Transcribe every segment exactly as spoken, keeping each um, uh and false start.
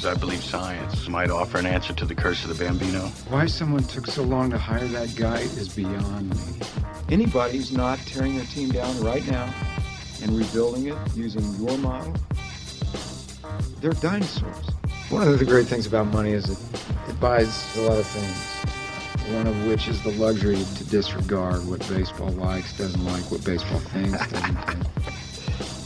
because I believe science might offer an answer to the curse of the Bambino. Why someone took so long to hire that guy is beyond me. Anybody who's not tearing their team down right now and rebuilding it using your model, they're dinosaurs. One of the great things about money is it, it buys a lot of things, one of which is the luxury to disregard what baseball likes, doesn't like, what baseball thinks, doesn't think.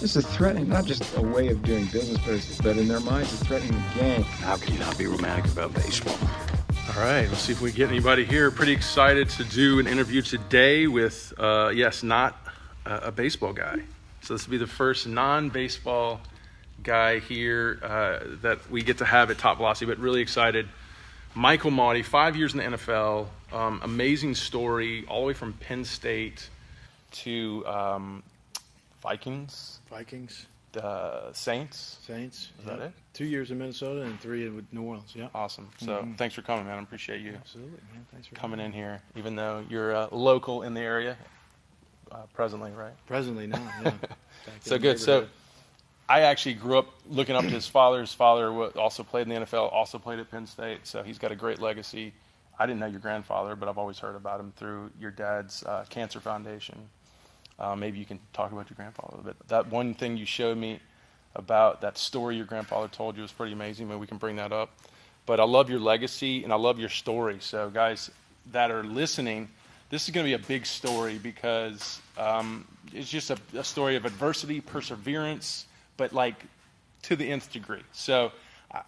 It's a threatening, not just a way of doing business, but, it's, but in their minds, a threatening game. How can you not be romantic about baseball? All right, let's see if we get anybody here. Pretty excited to do an interview today with, uh, yes, not uh, a baseball guy. So this will be the first non-baseball guy here uh, that we get to have at Top Velocity, but really excited. Michael Mauti, five years in the N F L, um, amazing story, all the way from Penn State to um, Vikings. Vikings. Uh, Saints. Saints. Is yeah. that it? Two years in Minnesota and three with New Orleans. Yeah. Awesome. So mm-hmm. thanks for coming, man. I appreciate you. Absolutely, man. Thanks for coming, coming in here, even though you're uh, local in the area uh, presently, right? Presently now, yeah. So good. So I actually grew up looking up to his father. His father also played in the N F L, also played at Penn State. So he's got a great legacy. I didn't know your grandfather, but I've always heard about him through your dad's uh, cancer foundation. Uh, maybe you can talk about your grandfather a little bit. That one thing you showed me about that story your grandfather told you was pretty amazing. Maybe we can bring that up. But I love your legacy, and I love your story. So, guys that are listening, this is going to be a big story because um, it's just a, a story of adversity, perseverance, but, like, to the nth degree. So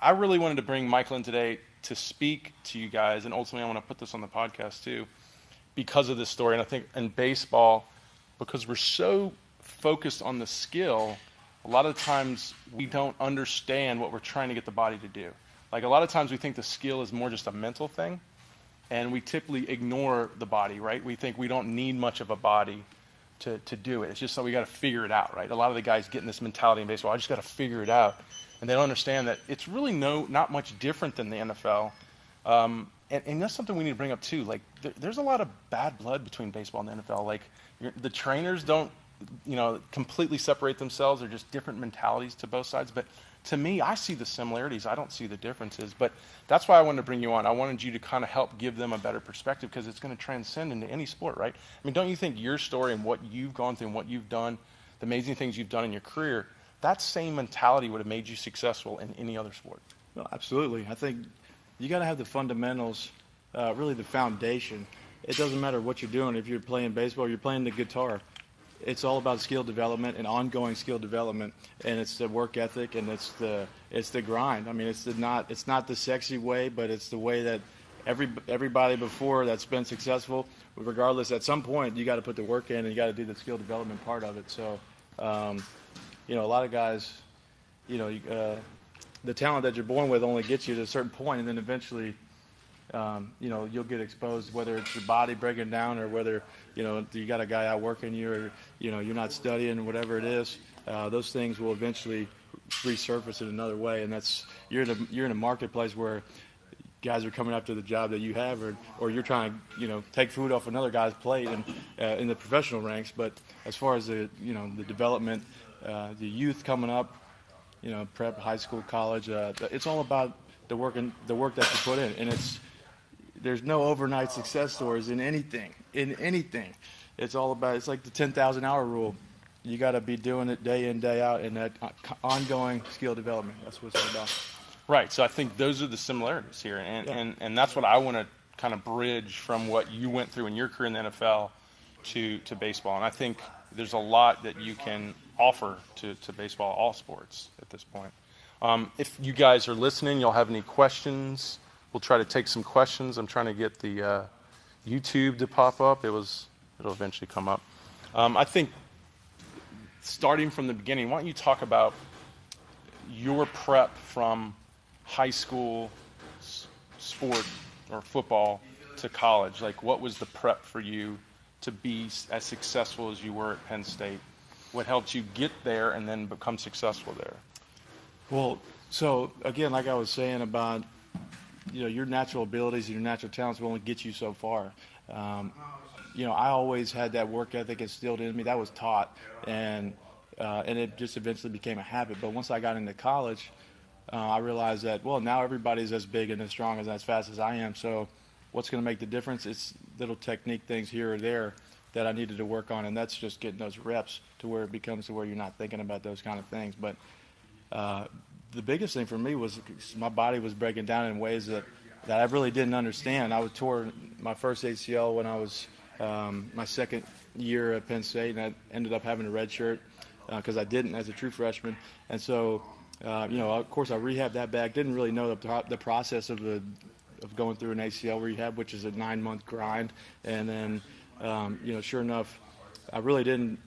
I really wanted to bring Michael in today to speak to you guys, and ultimately I want to put this on the podcast too because of this story. And I think in baseball – because we're so focused on the skill, a lot of times we don't understand what we're trying to get the body to do. Like a lot of times we think the skill is more just a mental thing, and we typically ignore the body, right? We think we don't need much of a body to, to do it. It's just that we got to figure it out, right? A lot of the guys get in this mentality in baseball, I just got to figure it out. And they don't understand that it's really no not much different than the N F L. Um, and, and that's something we need to bring up too. Like there, there's a lot of bad blood between baseball and the N F L. Like the trainers don't, you know, completely separate themselves. They're just different mentalities to both sides. But to me, I see the similarities. I don't see the differences. But that's why I wanted to bring you on. I wanted you to kind of help give them a better perspective because it's going to transcend into any sport, right? I mean, don't you think your story and what you've gone through and what you've done, the amazing things you've done in your career, that same mentality would have made you successful in any other sport? No, absolutely. I think you got to have the fundamentals, uh, really the foundation. It doesn't matter what you're doing. If you're playing baseball, you're playing the guitar. It's all about skill development and ongoing skill development, and it's the work ethic and it's the it's the grind. I mean, it's the not it's not the sexy way, but it's the way that every everybody before that's been successful. Regardless, at some point you got to put the work in and you got to do the skill development part of it. So, um, you know, a lot of guys, you know, uh, the talent that you're born with only gets you to a certain point, and then eventually. Um, you know, you'll get exposed, whether it's your body breaking down or whether, you know, you got a guy out working you or, you know, you're not studying, whatever it is, uh, those things will eventually resurface in another way. And that's, you're in a, you're in a marketplace where guys are coming after the job that you have or, or you're trying to, you know, take food off another guy's plate and, uh, in the professional ranks. But as far as the, you know, the development, uh, the youth coming up, you know, prep, high school, college, uh, it's all about the work and the work that you put in. And it's, there's no overnight success stories in anything, in anything. It's all about, it's like the ten thousand hour rule. You got to be doing it day in, day out, and that ongoing skill development. That's what it's all about. Right. So I think those are the similarities here. And, yeah. and, and that's what I want to kind of bridge from what you went through in your career in the N F L to, to baseball. And I think there's a lot that you can offer to, to baseball, all sports at this point. Um, if you guys are listening, y'all have any questions, we'll try to take some questions. I'm trying to get the uh, YouTube to pop up. It was, it'll eventually come up. Um, I think starting from the beginning, why don't you talk about your prep from high school s- sport or football to college? Like, what was the prep for you to be as successful as you were at Penn State? What helped you get there and then become successful there? Well, so again, like I was saying about, you know, your natural abilities and your natural talents will only get you so far. Um, you know, I always had that work ethic instilled in me. That was taught, and uh, and it just eventually became a habit. But once I got into college, uh, I realized that, well, now everybody's as big and as strong and as fast as I am. So what's going to make the difference? It's little technique things here or there that I needed to work on, and that's just getting those reps to where it becomes to where you're not thinking about those kind of things. But uh, the biggest thing for me was my body was breaking down in ways that, that I really didn't understand. I was tore my first A C L when I was um, my second year at Penn State, and I ended up having a red shirt because uh, I didn't as a true freshman. And so, uh, you know, of course I rehabbed that back. Didn't really know the, the process of the of going through an A C L rehab, which is a nine-month grind, and then – Um, you know, sure enough, I really didn't,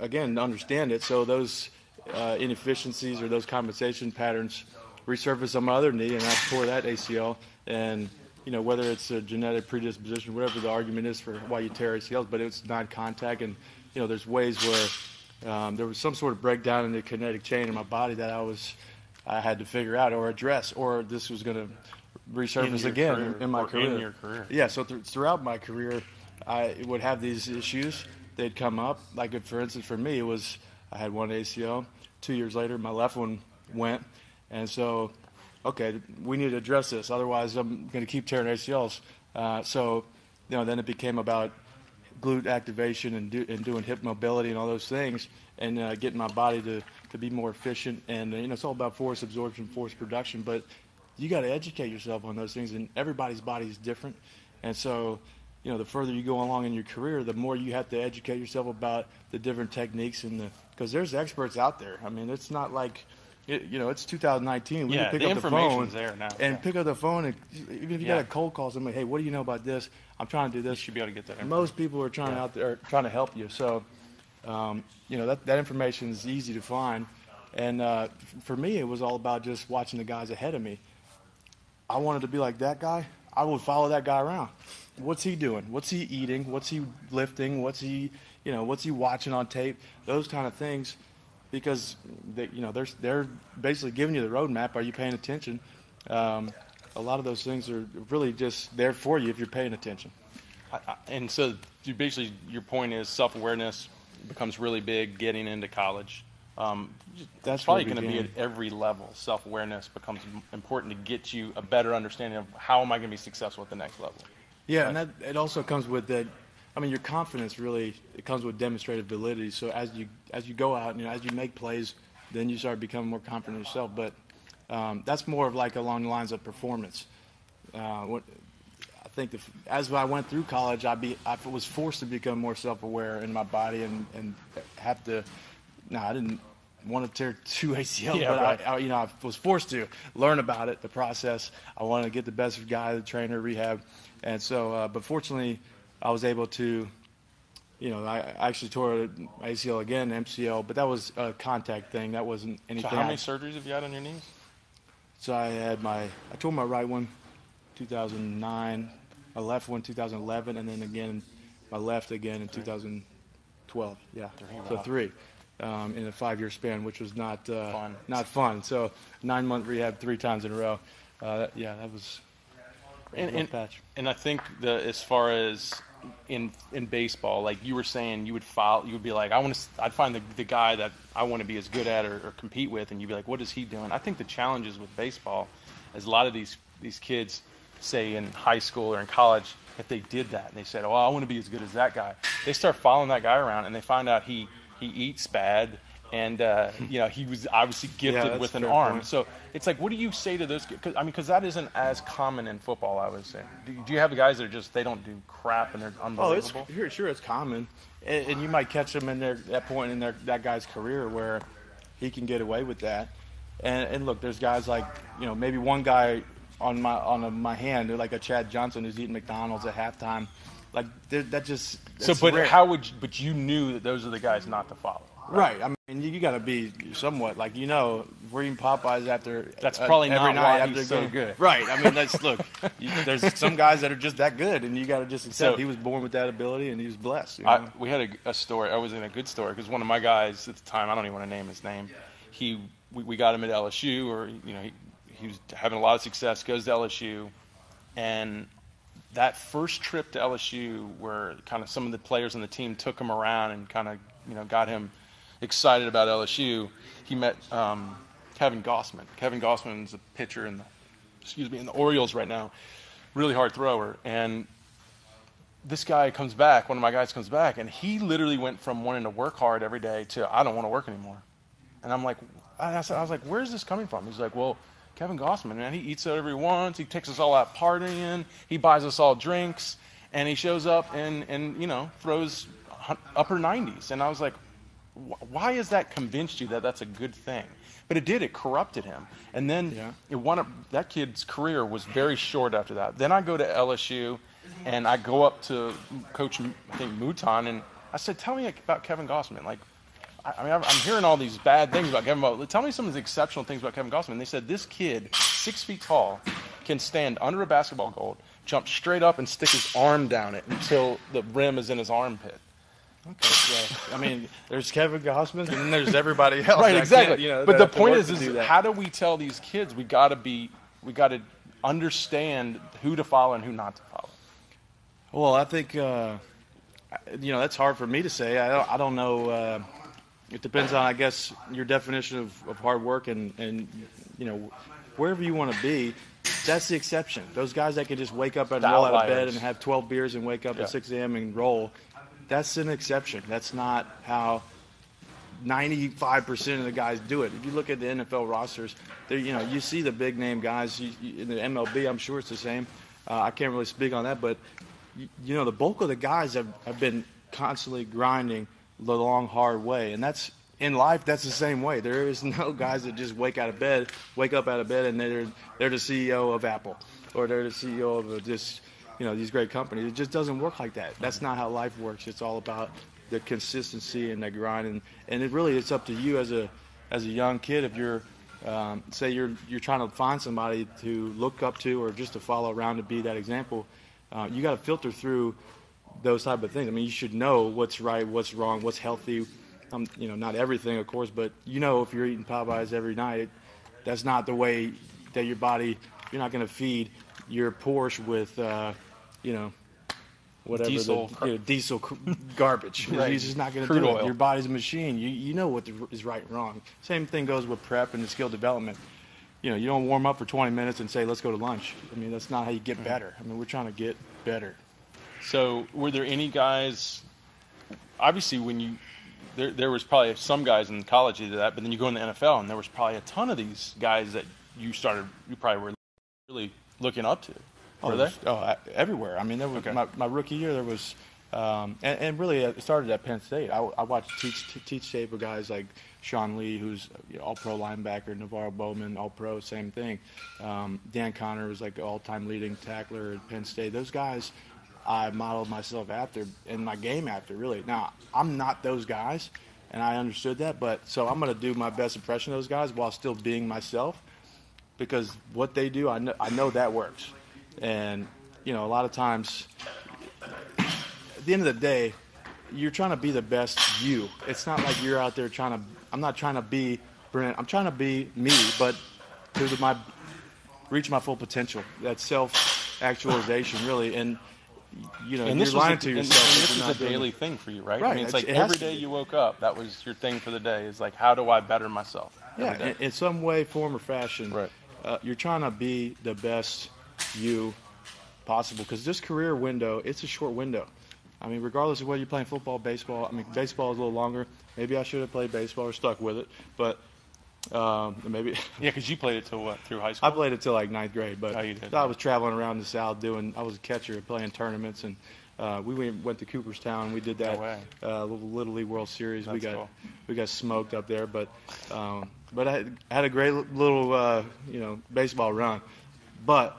again, understand it. So those uh, inefficiencies or those compensation patterns resurfaced on my other knee, and I tore that A C L. And, you know, whether it's a genetic predisposition, whatever the argument is for why you tear A C Ls, but it's non-contact. And, you know, there's ways where um, there was some sort of breakdown in the kinetic chain in my body that I was, I had to figure out or address, or this was going to resurface again career, in my career. In your career. Yeah, so th- throughout my career, I would have these issues. They'd come up. Like, if, for instance, for me, it was I had one A C L. Two years later, my left one went. And so, okay, we need to address this. Otherwise, I'm going to keep tearing A C Ls. Uh, so, you know, then it became about glute activation and, do, and doing hip mobility and all those things and uh, getting my body to, to be more efficient. And, you know, it's all about force absorption, force production. But you got to educate yourself on those things, and everybody's body is different. And so, you know, the further you go along in your career, the more you have to educate yourself about the different techniques and the because there's experts out there. I mean, it's not like, it, you know, it's two thousand nineteen. We yeah, can pick the up the phone there now, and yeah. pick up the phone, and even if you yeah. got a cold call, somebody, hey, what do you know about this? I'm trying to do this. You should be able to get that. Most people are trying yeah. out there trying to help you. So, um, you know, that that information is easy to find. And uh, for me, it was all about just watching the guys ahead of me. I wanted to be like that guy. I would follow that guy around. What's he doing? What's he eating? What's he lifting? What's he, you know, what's he watching on tape? Those kind of things, because they, you know, they're they're basically giving you the roadmap. Are you paying attention? Um, a lot of those things are really just there for you if you're paying attention. I, I, and so, you basically, your point is self-awareness becomes really big getting into college. Um, That's probably going to be at every level. Self-awareness becomes important to get you a better understanding of how am I going to be successful at the next level. Yeah, and that, it also comes with that. I mean, your confidence really it comes with demonstrated validity. So as you as you go out and you know, as you make plays, then you start becoming more confident in yourself. But um, that's more of like along the lines of performance. Uh, what, I think the, as I went through college, I be I was forced to become more self-aware in my body and, and have to. No, I didn't want to tear two A C Ls, yeah, but right. I, I, you know, I was forced to learn about it, the process. I wanted to get the best guy, the trainer, rehab. And so, uh, but fortunately, I was able to, you know, I, I actually tore A C L again, M C L, but that was a contact thing. That wasn't anything. So how many I, surgeries have you had on your knees? So I had my, I tore my right one, two thousand nine, my left one, two thousand eleven, and then again, my left again in two thousand twelve. Yeah, so three. Um, in a five-year span, which was not uh, fun. not fun. So nine-month rehab three times in a row. Uh, that, yeah, that was a and, and, patch. And I think the as far as in in baseball, like you were saying, you would follow, you would be like, I want to. I'd find the the guy that I want to be as good at or, or compete with, and you'd be like, what is he doing? I think the challenges with baseball is a lot of these these kids, say in high school or in college, if they did that and they said, oh, I want to be as good as that guy, they start following that guy around and they find out he. He eats bad, and uh, you know he was obviously gifted yeah, with an arm. Point. So it's like, what do you say to those? Cause, I mean, because that isn't as common in football, I would say. Do, do you have guys that are just they don't do crap and they're unbelievable? Oh, it's, sure, it's common, and, and you might catch them in their that point in their that guy's career where he can get away with that. And, and look, there's guys like you know maybe one guy on my on a, my hand, like a Chad Johnson who's eating McDonald's at halftime. Like that, just so. But rare. How would? You, but you knew that those are the guys not to follow. Right. right. I mean, you, you got to be somewhat like you know. We're eating Popeyes after. That's uh, probably every not night why after he's so good. good. Right. I mean, let's look. You, there's some guys that are just that good, and you got to just accept so, he was born with that ability, and he was blessed. You know? I, we had a, a story. I was in a good story because one of my guys at the time, I don't even want to name his name. He we, we got him at L S U, or you know, he, he was having a lot of success. Goes to L S U, and. That first trip to L S U where kind of some of the players on the team took him around and kind of, you know, got him excited about L S U, he met um, Kevin Gausman. Kevin Gausman's a pitcher in the, excuse me, in the Orioles right now. Really hard thrower. And this guy comes back, one of my guys comes back, and he literally went from wanting to work hard every day to I don't want to work anymore. And I'm like, I was like, where's this coming from? He's like, well, Kevin Gausman, man, he eats whatever he wants. He takes us all out partying. He buys us all drinks. And he shows up and, and you know, throws upper nineties. And I was like, why is that convinced you that that's a good thing? But it did. It corrupted him. And then yeah. it wound up, that kid's career was very short after that. Then I go to L S U, and I go up to Coach, I think, Mouton, and I said, tell me about Kevin Gausman. Like, I, I mean, I'm hearing all these bad things about Kevin Gausman. Tell me some of the exceptional things about Kevin Gausman. And they said, this kid, six feet tall, can stand under a basketball goal, jump straight up, and stick his arm down it until the rim is in his armpit. Okay, so, I mean, there's Kevin Gausman, and then there's everybody else. Right, exactly. You know, but the point is, is how do we tell these kids we got to be, we got to understand who to follow and who not to follow? Well, I think, uh, you know, that's hard for me to say. I don't, I don't know. Uh, it depends on, I guess, your definition of, of hard work and, and, you know, wherever you want to be. That's the exception. Those guys that can just wake up and roll out of bed and have twelve beers and wake up yeah. at six a.m. and roll. That's an exception. That's not how ninety-five percent of the guys do it. If you look at the N F L rosters, you know, you see the big name guys you, you, in the M L B. I'm sure it's the same. Uh, I can't really speak on that, but you, you know, the bulk of the guys have, have been constantly grinding the long, hard way, and that's in life. That's the same way. There is no guys that just wake out of bed, wake up out of bed, and they're they're the C E O of Apple or they're the C E O of this. You know, these great companies. It just doesn't work like that. That's not how life works. It's all about the consistency and the grind, and, and it really it's up to you as a as a young kid. If you're um, say you're you're trying to find somebody to look up to or just to follow around to be that example, uh, you got to filter through those type of things. I mean, you should know what's right, what's wrong, what's healthy. Um, you know, not everything, of course, but you know, if you're eating Popeyes every night, it, that's not the way that your body. You're not going to feed your Porsche with. Uh, You know, whatever diesel, the, you know, diesel garbage. Right. You're just not going to do it. Oil. Your body's a machine. You you know what is right and wrong. Same thing goes with prep and the skill development. You know, you don't warm up for twenty minutes and say, let's go to lunch. I mean, that's not how you get better. I mean, we're trying to get better. So were there any guys, obviously when you, there, there was probably some guys in college that did that, but then you go in the N F L and there was probably a ton of these guys that you started, you probably were really looking up to. Oh, were there? Oh, everywhere. I mean, there was, okay. my, my rookie year, there was, um, and, and really it started at Penn State. I, I watched teach, t- teach tape of guys like Sean Lee, who's you know, all-pro linebacker, Navarro Bowman, all-pro, same thing. Um, Dan Connor was like all-time leading tackler at Penn State. Those guys I modeled myself after and my game after, really. Now, I'm not those guys, and I understood that, but so I'm going to do my best impression of those guys while still being myself because what they do, I know, I know that works. And, you know, a lot of times, at the end of the day, you're trying to be the best you. It's not like you're out there trying to – I'm not trying to be Brent. I'm trying to be me, but to my reach my full potential, that self-actualization, really. And, you know, and you're lying a, to yourself. And this is a daily it. thing for you, right? right. I mean, it's, it's like it every day you woke up, that was your thing for the day is like, how do I better myself? Yeah, in, in some way, form, or fashion, right. uh, you're trying to be the best – you possible because this career window, it's a short window. I mean, regardless of whether you're playing football, baseball, I mean, baseball is a little longer. Maybe I should have played baseball or stuck with it, but um, maybe. Yeah, because you played it till what? Through high school? I played it till like ninth grade, but oh, you did. I was traveling around the South doing, I was a catcher playing tournaments, and uh, we went, went to Cooperstown. We did that no uh, Little League World Series. That's we got cool. we got smoked up there, but um, but I had a great little uh, you know baseball run, but.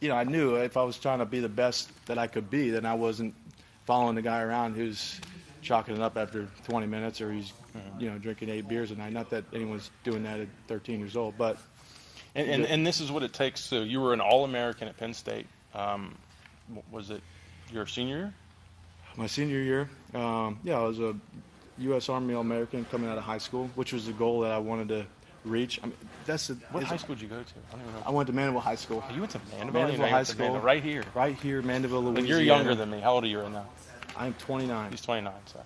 You know, I knew if I was trying to be the best that I could be, then I wasn't following the guy around who's chalking it up after twenty minutes or he's, you know, drinking eight beers a night. Not that anyone's doing that at thirteen years old, but. And and, and this is what it takes. So you were an All-American at Penn State. Um, was it your senior year? My senior year. Um, yeah, I was a U S Army All-American coming out of high school, which was the goal that I wanted to reach. I mean, that's the, what high school did you go to? I don't even know. I went to Mandeville High School. Oh, you went to Mandeville, Mandeville High School, Mandeville, right here, right here, Mandeville, Louisiana. But you're younger than me. How old are you right now? I'm twenty-nine. He's twenty-nine. So.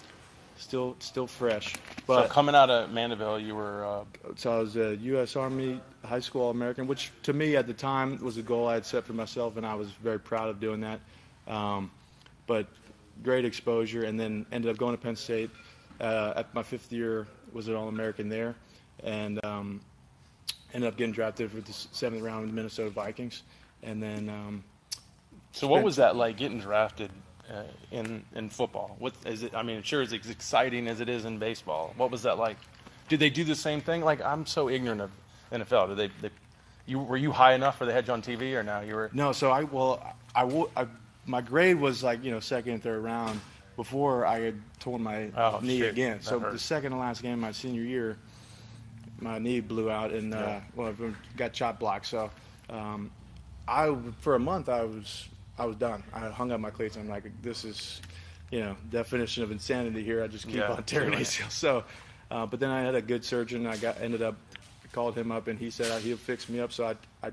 still still fresh. But so coming out of Mandeville, you were uh... so I was a U S Army High School All-American, which to me at the time was a goal I had set for myself, and I was very proud of doing that. Um, but great exposure, and then ended up going to Penn State. Uh, at my fifth year, was an All-American there, and um, ended up getting drafted for the seventh round of the Minnesota Vikings, and then. Um, so what was that like getting drafted? Uh, in in football, what is it? I mean, it sure is as exciting as it is in baseball. What was that like? Did they do the same thing? Like, I'm so ignorant of N F L. Did they? they you were you high enough for they had you on T V, or now you were? No, so I well, I, I, I my grade was like you know second and third round before I had torn my oh, knee shoot. again. That so hurt. The second to last game of my senior year, my knee blew out and yeah. uh, well, got chop blocked. So, um, I for a month I was. I was done. I hung up my cleats. I'm like, this is, you know, definition of insanity here. I just keep yeah, on tearing A C L. So, uh, but then I had a good surgeon. I got ended up, called him up, and he said oh, he'll fix me up. So I, I,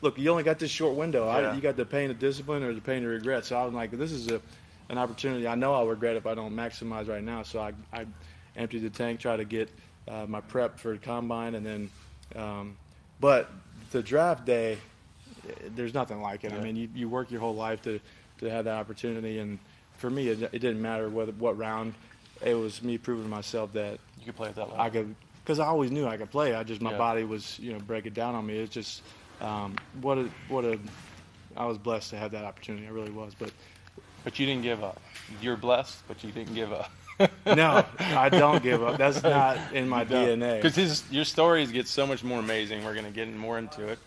look, you only got this short window. Yeah. I, you got the pain of discipline or the pain of regret. So I was like, this is a, an opportunity. I know I'll regret if I don't maximize right now. So I, I emptied the tank, tried to get uh, my prep for the combine, and then, um, but the draft day. There's nothing like it. Yeah. I mean, you, you work your whole life to, to have that opportunity, and for me, it, it didn't matter whether what round. It was me proving to myself that you could play at that level. I could, because I always knew I could play. I just my yeah. body was you know breaking down on me. It's just um, what a what a. I was blessed to have that opportunity. I really was, but. But you didn't give up. You're blessed, but you didn't give up. No, I don't give up. That's not in my D N A. Because your stories get so much more amazing. We're gonna get more into it.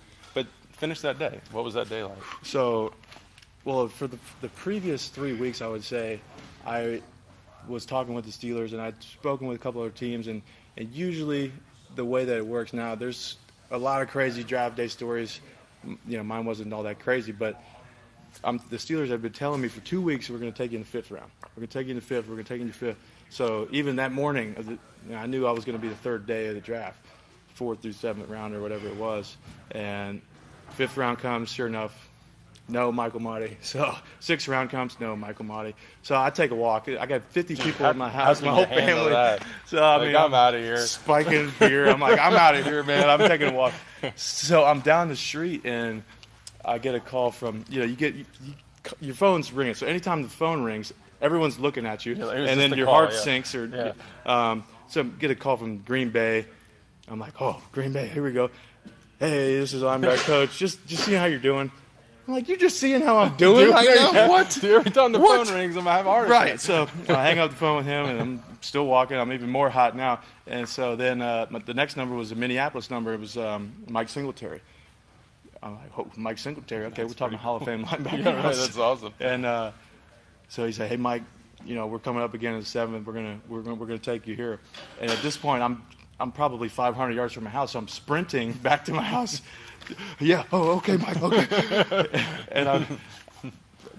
Finish that day. What was that day like? So, well, for the, the previous three weeks, I would say, I was talking with the Steelers, and I'd spoken with a couple of teams, and, and usually the way that it works now, there's a lot of crazy draft day stories. You know, mine wasn't all that crazy, but um, the Steelers have been telling me for two weeks, we're going to take you in the fifth round. We're going to take you in the fifth. We're going to take you in the fifth. So even that morning, of the, you know, I knew I was going to be the third day of the draft, fourth through seventh round or whatever it was, and – fifth round comes, sure enough, no Michael Mauti. So sixth round comes, no Michael Mauti. So I take a walk. I got fifty people in my house, my whole family. That? So I like, mean, I'm out of here. Spiking beer. I'm like, I'm out of here, man. I'm taking a walk. So I'm down the street and I get a call from you know you get you, you, your phone's ringing. So anytime the phone rings, everyone's looking at you, yeah, and then the your call, heart yeah. sinks. Or yeah. um, so get a call from Green Bay. I'm like, oh, Green Bay, here we go. Hey, this is I'm our coach. Just, just seeing how you're doing. I'm like, you're just seeing how I'm doing. Dude, right now? Yeah. What? Every time the what? phone rings, I'm have already. Right. So I hang up the phone with him, and I'm still walking. I'm even more hot now. And so then uh, the next number was a Minneapolis number. It was um, Mike Singletary. I'm like, oh, Mike Singletary. Okay, that's we're talking cool. Hall of Fame linebacker. Yeah, right, that's awesome. And uh, so he said, hey, Mike, you know, we're coming up again in the seventh. We're gonna, we're gonna, we're gonna take you here. And at this point, I'm. I'm probably five hundred yards from my house, so I'm sprinting back to my house. Yeah, oh, okay, Mike, okay. And I'm,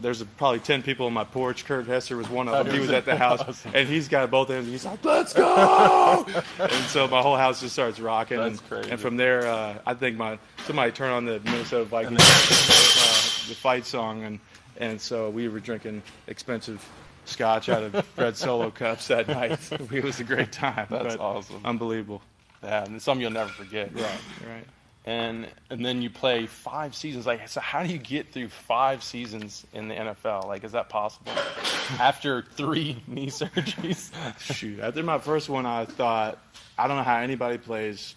there's probably ten people on my porch. Kurt Hester was one of them. He was at the house, and he's got both ends. He's like, let's go! And so my whole house just starts rocking. That's and, crazy. And from there, uh, I think my somebody turned on the Minnesota Vikings, uh, the fight song, and, and so we were drinking expensive scotch out of red Solo cups that night. It was a great time. That's awesome. Unbelievable. Yeah, and some you'll never forget. Right, right. And and then you play five seasons. Like, so how do you get through five seasons in the N F L? Like, is that possible? After three knee surgeries? Shoot, after my first one, I thought, I don't know how anybody plays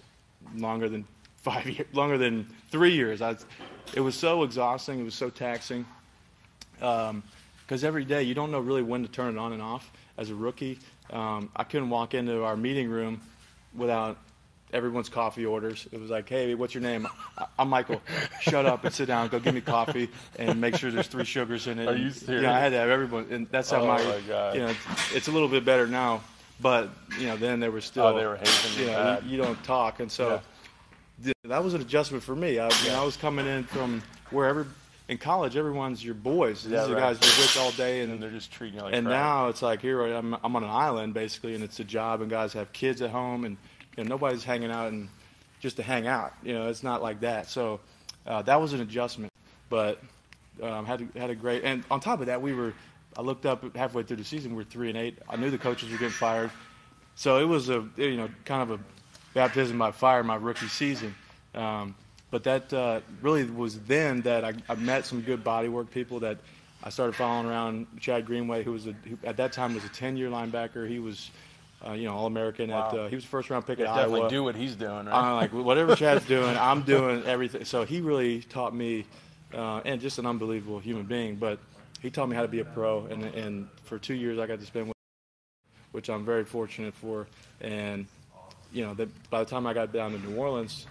longer than five years, longer than three years. I, it was so exhausting. It was so taxing. Um. Because every day you don't know really when to turn it on and off. As a rookie, um, I couldn't walk into our meeting room without everyone's coffee orders. It was like, hey, what's your name? I'm Michael. Shut up and sit down. Go get me coffee and make sure there's three sugars in it. Are you serious? Yeah, you know, I had to have everyone. And that's how oh my, my God. You know, it's a little bit better now. But you know, then there was still. Oh, they were hating you. You, know, you, you don't talk, and so yeah. that was an adjustment for me. I, you know, I was coming in from wherever. In college, everyone's your boys. These yeah, are the right. guys you're with all day, and, and they're just treating you like. And crap. Now it's like here I'm, I'm on an island basically, and it's a job, and guys have kids at home, and you know, nobody's hanging out and just to hang out. You know, it's not like that. So uh, that was an adjustment, but um, had had a great. And on top of that, we were I looked up halfway through the season, we we're three and eight. I knew the coaches were getting fired, so it was a you know kind of a baptism by fire my rookie season. Um, but that uh, really was then that I, I met some good bodywork people that I started following around. Chad Greenway, who was a, who at that time was a ten-year linebacker. He was uh, you know All-American. Wow. At uh, he was first-round pick yeah, at definitely Iowa. Definitely do what he's doing. Right? I'm like whatever Chad's doing, I'm doing everything. So he really taught me, uh, and just an unbelievable human being. But he taught me how to be a pro, and and for two years I got to spend with him, which I'm very fortunate for. And you know, the, by the time I got down to New Orleans,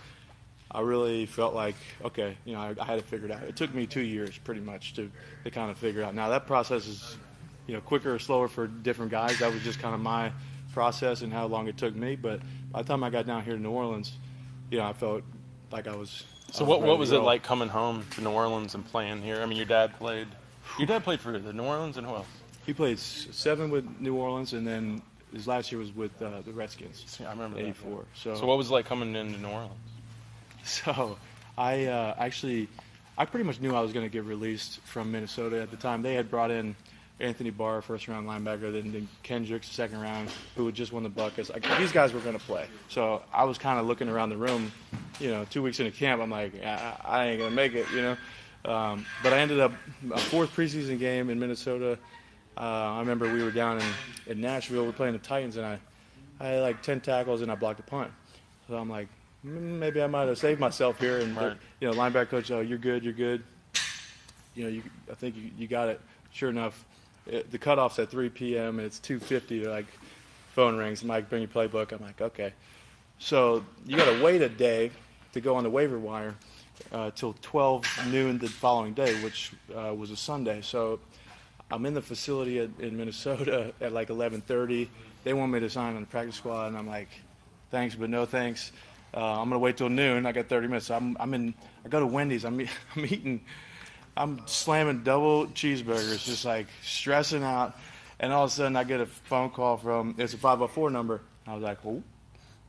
I really felt like, okay, you know, I, I had it figured out. It took me two years pretty much to, to kind of figure it out. Now that process is, you know, quicker or slower for different guys. That was just kind of my process and how long it took me. But by the time I got down here to New Orleans, you know, I felt like I was. So I was what what was it like coming home to New Orleans and playing here? I mean, your dad played. Your dad played for the New Orleans and who else? He played seven with New Orleans, and then his last year was with uh, the Redskins. Yeah, I remember that. eighty-four. So, so what was it like coming into New Orleans? So I uh, actually, I pretty much knew I was going to get released from Minnesota at the time. They had brought in Anthony Barr, first-round linebacker, then, then Kendricks, second round, who had just won the Buckeyes. I, these guys were going to play. So I was kind of looking around the room, you know, two weeks into camp. I'm like, I, I ain't going to make it, you know. Um, but I ended up a fourth preseason game in Minnesota. Uh, I remember we were down in, in Nashville. We were playing the Titans, and I, I had like ten tackles, and I blocked a punt. So I'm like, maybe I might have saved myself here. And right. you know, linebacker coach, oh, you're good, you're good. You know, you, I think you, you got it. Sure enough, it, the cutoff's at three p.m. and it's two fifty. Like, phone rings. Mike, bring your playbook. I'm like, okay. So you got to wait a day to go on the waiver wire uh, till twelve noon the following day, which uh, was a Sunday. So I'm in the facility at, in Minnesota at like eleven thirty. They want me to sign on the practice squad, and I'm like, thanks, but no thanks. Uh, I'm gonna wait till noon. I got thirty minutes. So I'm, I'm in. I go to Wendy's. I'm, e- I'm eating. I'm slamming double cheeseburgers, just like stressing out. And all of a sudden, I get a phone call from. It's a five oh four number. I was like, oh,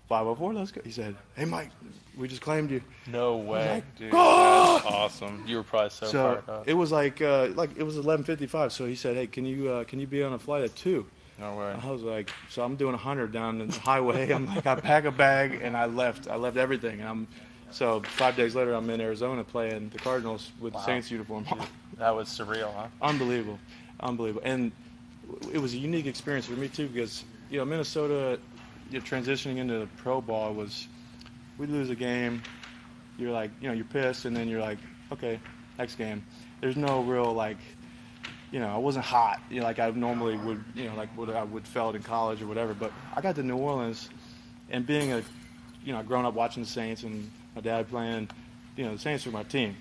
five oh four. Let's go. He said, hey Mike, we just claimed you. No way, like, dude. Oh! That's awesome. You were probably so. So hard it was like, uh, like it was eleven fifty-five. So he said, hey, can you, uh, can you be on a flight at two? No way. I was like, so I'm doing one hundred down the highway. I'm like, I pack a bag, and I left. I left everything. And I'm, so five days later, I'm in Arizona playing the Cardinals with wow. the Saints uniform on. That was surreal, huh? Unbelievable. Unbelievable. And it was a unique experience for me, too, because, you know, Minnesota, you're transitioning into the pro ball was, we lose a game, you're like, you know, you're pissed, and then you're like, okay, next game. There's no real, like, you know, I wasn't hot, you know, like I normally would, you know, like what I would felt in college or whatever. But I got to New Orleans, and being a, you know, grown up watching the Saints and my dad playing, you know, the Saints were my team,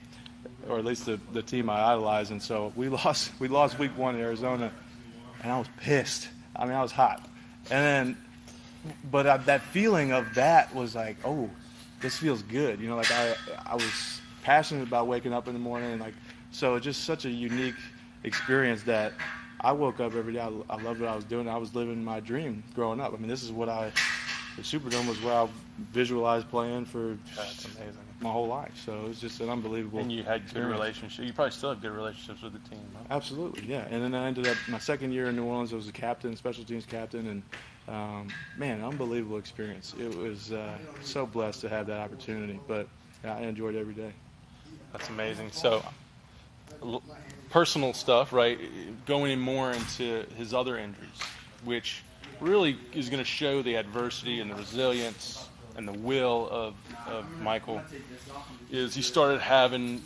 or at least the, the team I idolized. And so we lost, we lost week one in Arizona, and I was pissed. I mean, I was hot. And then, but I, that feeling of that was like, oh, this feels good. You know, like I, I was passionate about waking up in the morning, and like, so just such a unique experience that I woke up every day. I, I loved what I was doing. I was living my dream growing up. I mean, this is what I, the Superdome was where I visualized playing for my whole life. So it was just an unbelievable. And you had good experience. Relationships. You probably still have good relationships with the team. Right? Absolutely, yeah. And then I ended up my second year in New Orleans. I was a captain, special teams captain, and um, man, unbelievable experience. It was uh, so blessed to have that opportunity. But yeah, I enjoyed every day. That's amazing. So. Personal stuff, right? Going more into his other injuries, which really is going to show the adversity and the resilience and the will of, of Michael, is he started having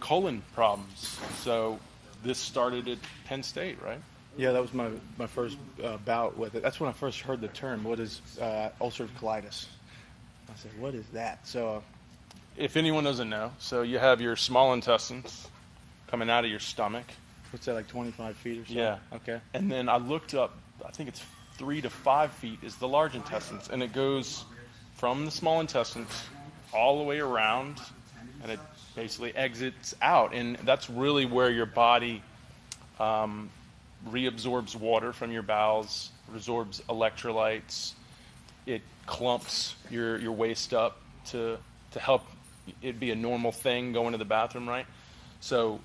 colon problems. So this started at Penn State, right? Yeah, that was my, my first uh, bout with it. That's when I first heard the term, what is uh, ulcerative colitis? I said, what is that? So, uh, if anyone doesn't know, so you have your small intestines coming out of your stomach. What's that, like twenty-five feet or something? Yeah. Okay. And then I looked up, I think it's three to five feet is the large intestines, and it goes from the small intestines all the way around, and it basically exits out. And that's really where your body um, reabsorbs water from your bowels, resorbs electrolytes. It clumps your, your waste up to, to help it be a normal thing going to the bathroom, right? So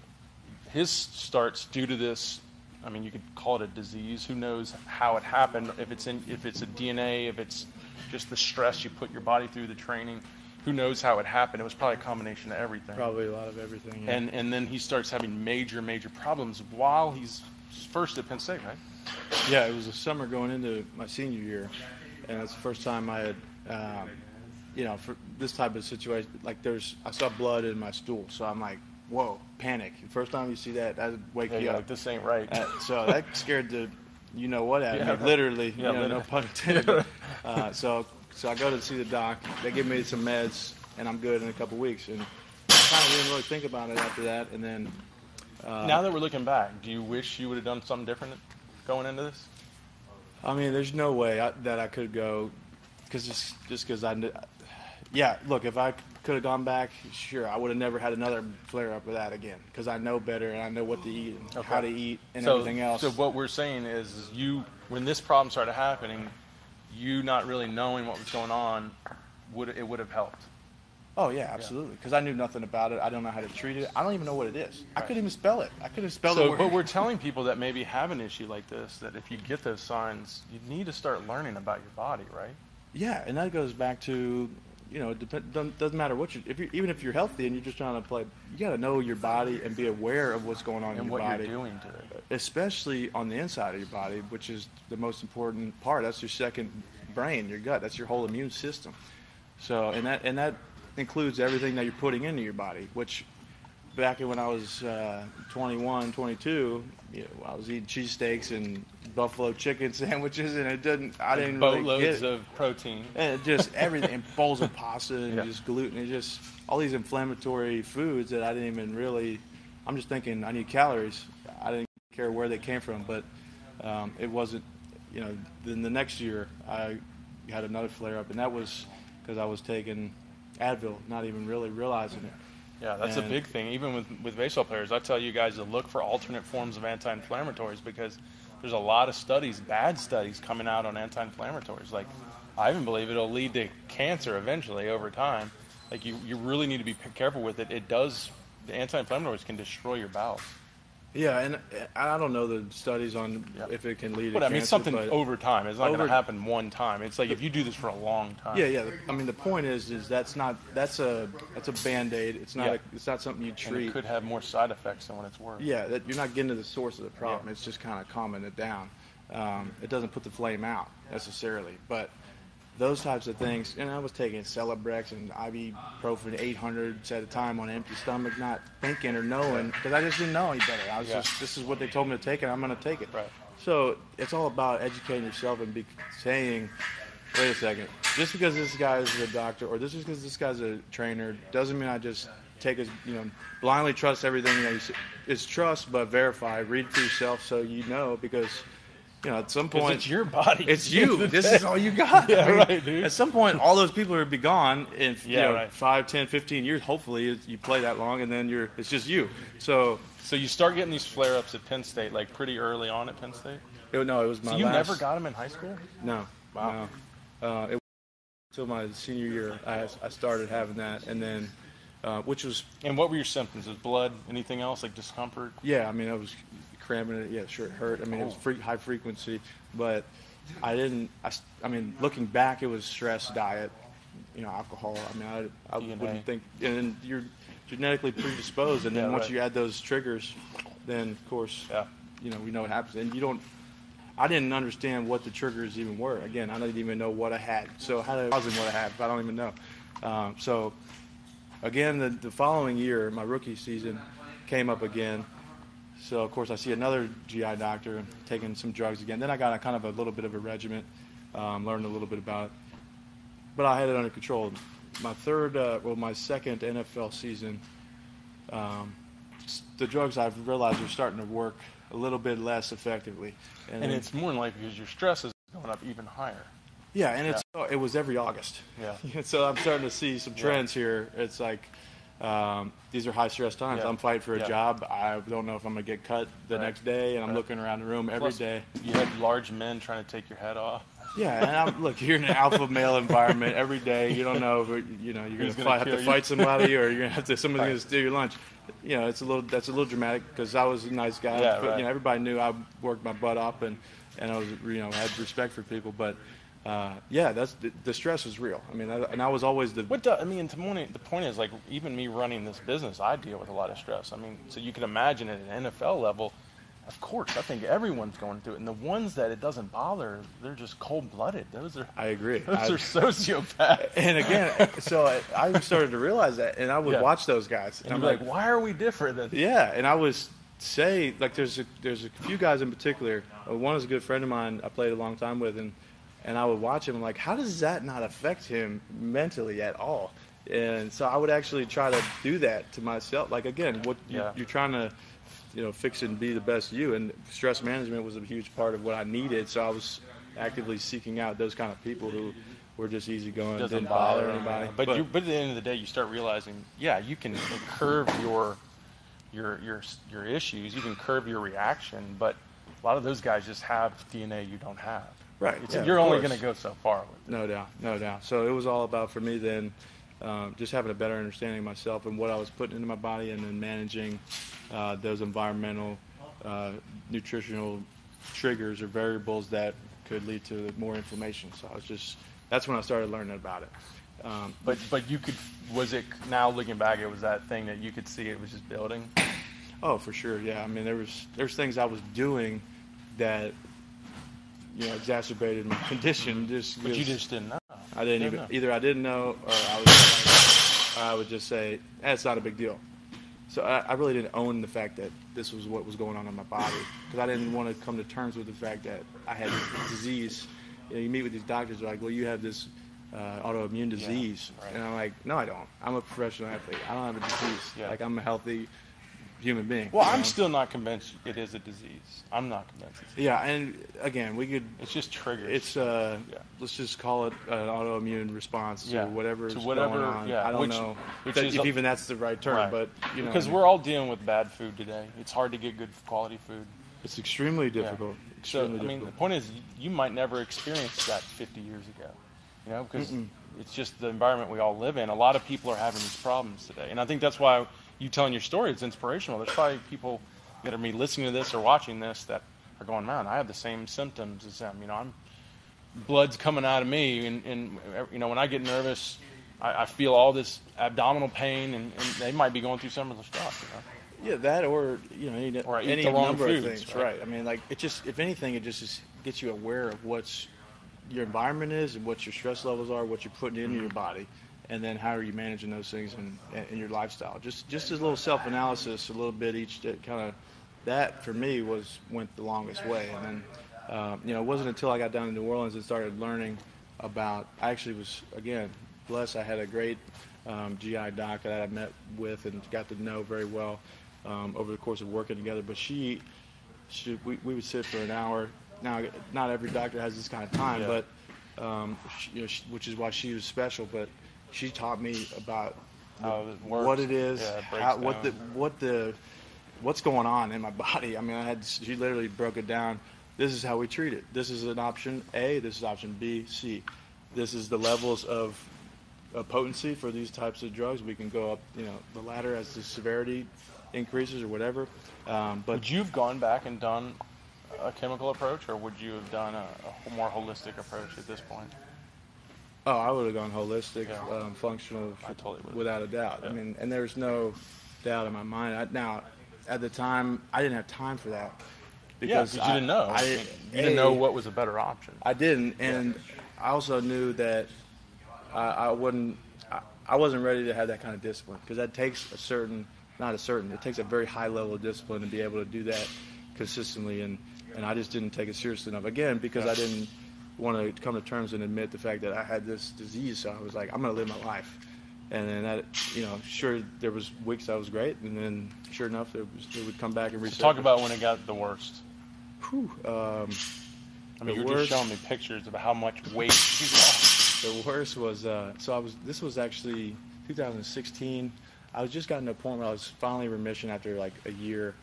his starts due to this I mean, you could call it a disease. Who knows how it happened? If it's in, if it's a D N A, if it's just the stress you put your body through, the training. Who knows how it happened? It was probably a combination of everything. Probably a lot of everything. Yeah. And and then he starts having major, major problems while he's first at Penn State, right? Yeah, it was the summer going into my senior year, and that's the first time I had, um, you know, for this type of situation. Like there's, I saw blood in my stool, so I'm like, whoa, panic. First time you see that, that'd wake yeah, you up. Like, this ain't right. Uh, so that scared the, you know what, out of yeah, me, literally. Yeah, you know, literally. No pun intended. uh, so, so I go to see the doc. They give me some meds, and I'm good in a couple weeks. And I kind of didn't really think about it after that. And then uh, now that we're looking back, do you wish you would have done something different going into this? I mean, there's no way I, that I could go, because just just because I, yeah. Look, if I could have gone back, sure, I would have never had another flare up of that again, because I know better and I know what to eat and okay. how to eat and so, everything else. So what we're saying is, you, when this problem started happening, you not really knowing what was going on, would it would have helped? Oh yeah, absolutely. Because yeah. I knew nothing about it. I don't know how to treat it. I don't even know what it is. Right. I couldn't even spell it. I couldn't spell so, it. But we're telling people that maybe have an issue like this, that if you get those signs, you need to start learning about your body, right? Yeah, and that goes back to, you know, it depend, doesn't, doesn't matter what you, if you're, even if you're healthy and you're just trying to play, you got to know your body and be aware of what's going on and in your body. And what you're doing to it. Especially on the inside of your body, which is the most important part. That's your second brain, your gut. That's your whole immune system. So, and that, and that includes everything that you're putting into your body, which back when I was uh, twenty-one, twenty-two, you know, I was eating cheesesteaks and buffalo chicken sandwiches, and it didn't, I didn't really get boatloads of protein. And it just everything, and bowls of pasta and yeah. just gluten, and just all these inflammatory foods that I didn't even really, I'm just thinking I need calories. I didn't care where they came from, but um, it wasn't, you know, then the next year I had another flare up, and that was because I was taking Advil, not even really realizing it. Yeah, that's and a big thing. Even with, with baseball players, I tell you guys to look for alternate forms of anti-inflammatories, because there's a lot of studies, bad studies, coming out on anti-inflammatories. Like, I even believe it'll lead to cancer eventually over time. Like, you, you really need to be careful with it. It does, the anti-inflammatories can destroy your bowels. Yeah, and I don't know the studies on yeah. if it can lead but to I mean, cancer. Something but over time. It's not going to happen one time. It's like if you do this for a long time. Yeah, yeah. I mean, the point is, is that's not that's a that's a Band-Aid. It's not yeah. a, it's not something you treat. And it could have more side effects than what it's worth. Yeah, that you're not getting to the source of the problem. Yeah. It's just kind of calming it down. Um, it doesn't put the flame out necessarily, but those types of things. And I was taking Celebrex and ibuprofen eight hundred at a time on an empty stomach, not thinking or knowing, because I just didn't know any better. I was yeah. just, this is what they told me to take, and I'm going to take it. Right. So it's all about educating yourself and be saying, wait a second, just because this guy is a doctor or just because this guy's a trainer doesn't mean I just take his, you know, blindly trust everything. You know, it's trust, but verify, read for yourself so you know, because you know, at some point, it's your body. It's you. This is all you got. Yeah, I mean, right, dude. At some point, all those people are be gone in yeah, you know, right. five, ten, fifteen years. Hopefully, you play that long, and then you're it's just you. So, so you start getting these flare-ups at Penn State, like pretty early on at Penn State. It, no, it was my. So you last, never got them in high school? No. Wow. No. Uh, it was until my senior year, I, I started having that, and then. Uh, which was and what were your symptoms? Was blood, anything else like discomfort? Yeah, I mean, I was cramming it. Yeah, sure, it hurt. I mean, oh. it was free, high frequency, but I didn't. I, I mean, looking back, it was stress, diet, you know, alcohol. I mean, I, I wouldn't think. And you're genetically predisposed, and then yeah, once right. you add those triggers, then of course, yeah. you know, we know what happens. And you don't. I didn't understand what the triggers even were. Again, I didn't even know what I had. So how did I wasn't what I had? I don't even know. Um, so. Again, the, the following year, my rookie season came up again. So, of course, I see another G I doctor taking some drugs again. Then I got a kind of a little bit of a regimen, um, learned a little bit about it. But I had it under control. My third, uh, well, my second N F L season, um, the drugs I've realized are starting to work a little bit less effectively. And, and it's more than likely because your stress is going up even higher. Yeah, and it's yeah. it was every August. Yeah. So I'm starting to see some trends yeah. here. It's like um, these are high stress times. Yeah. I'm fighting for a yeah. job. I don't know if I'm gonna get cut the right. next day, and I'm right. looking around the room every Plus, day. You had large men trying to take your head off. Yeah, and I'm, look, you're in an alpha male environment every day. You don't know if you know you're going to have to you. fight somebody, or you're going to have to somebody's going to steal your lunch. You know, it's a little that's a little dramatic because I was a nice guy. Yeah, but, right. You know, everybody knew I worked my butt up and, and I was you know had respect for people. But uh, yeah, that's the, the stress was real. I mean, I, and I was always the. What the, I mean, the point the point is like even me running this business, I deal with a lot of stress. I mean, so you can imagine at an N F L level. Of course, I think everyone's going through it, and the ones that it doesn't bother, they're just cold-blooded. Those are I agree. Those I, are sociopaths. And again, so I, I started to realize that, and I would yeah. watch those guys, and, and I'm like, like, why are we different? Than- yeah, and I was say like there's a, there's a few guys in particular. One is a good friend of mine I played a long time with, and and I would watch him. I'm like, how does that not affect him mentally at all? And so I would actually try to do that to myself. Like again, what yeah. you, you're trying to. You know, fix it and be the best you. And stress management was a huge part of what I needed. So I was actively seeking out those kind of people who were just easygoing, didn't bother anybody. But but, you, but at the end of the day, you start realizing, yeah, you can curb your your your your issues. You can curb your reaction. But a lot of those guys just have D N A you don't have. Right. It's, yeah, you're only going to go so far with it. No doubt. No doubt. So it was all about for me then. Um, just having a better understanding of myself and what I was putting into my body, and then managing uh, those environmental, uh, nutritional triggers or variables that could lead to more inflammation. So I was just that's when I started learning about it. Um, but but you could was it now looking back, it was that thing that you could see it was just building. Oh, for sure, yeah. I mean, there was there's things I was doing that you know exacerbated my condition. Just but you just didn't know. I didn't even, know. either I didn't know, or I, was, or I would just say, that's eh, not a big deal. So I, I really didn't own the fact that this was what was going on in my body, because I didn't want to come to terms with the fact that I had disease. You know, you meet with these doctors, they're like, well, you have this uh, autoimmune disease. Yeah, right. And I'm like, no, I don't. I'm a professional athlete. I don't have a disease. Yeah. Like, I'm a healthy human being. Well, I'm know? still not convinced it is a disease. I'm not convinced. It's yeah, and again, we could. It's just triggers. It's uh, yeah. let's just call it an autoimmune response yeah. or whatever to whatever. Going on. Yeah, I don't which, know which that, is, if even that's the right term, right. but you know, because I mean, we're all dealing with bad food today. It's hard to get good quality food. It's extremely difficult. Yeah. Extremely so, difficult. I mean, the point is, you might never experience that fifty years ago. You know, because Mm-mm. it's just the environment we all live in. A lot of people are having these problems today, and I think that's why. You telling your story, it's inspirational. There's probably people that are me listening to this or watching this that are going, man, I have the same symptoms as them. You know, I'm blood's coming out of me, and, and you know, when I get nervous, I, I feel all this abdominal pain, and, and they might be going through some of the stuff. You know? Yeah, that or you know, any, or any number foods, of things. Right? right. I mean, like it just, if anything, it just is, gets you aware of what's your environment is and what your stress levels are, what you're putting into mm-hmm. your body. And then how are you managing those things in, in your lifestyle? Just just a little self-analysis, a little bit each day, kind of that for me was went the longest way. And then, um, you know, it wasn't until I got down to New Orleans and started learning about, I actually was, again, blessed. I had a great um, G I doc that I met with and got to know very well um, over the course of working together. But she, she we, we would sit for an hour. Now, not every doctor has this kind of time, yeah. but um, she, you know, she, which is why she was special. But she taught me about the, it what it is, yeah, it how, what the what the what's going on in my body. I mean, I had she literally broke it down. This is how we treat it. This is an option A. This is option B, C. This is the levels of, of potency for these types of drugs. We can go up, you know, the ladder as the severity increases or whatever. Um, but would you've gone back and done a chemical approach, or would you have done a, a more holistic approach at this point? Oh, I would have gone holistic, yeah. um, functional, I totally would. without a doubt. Yeah. I mean, and there's no doubt in my mind. I, now, at the time, I didn't have time for that. Because yeah, because you didn't know. I, I, you didn't a, know what was a better option. I didn't, and yeah. I also knew that I, I wouldn't. I, I wasn't ready to have that kind of discipline, because that takes a certain, not a certain, it takes a very high level of discipline to be able to do that consistently, and, and I just didn't take it seriously enough. Again, because yeah. I didn't. Want to come to terms and admit the fact that I had this disease, so I was like, I'm gonna live my life. And then that, you know, sure there was weeks I was great, and then sure enough it, was, it would come back and reset. Talk about when it got the worst. Whew, um, I mean, you were just showing me pictures of how much weight you lost. The worst was, uh, so I was. This was actually two thousand sixteen. I was just gotten to a point where I was finally in remission after like a year,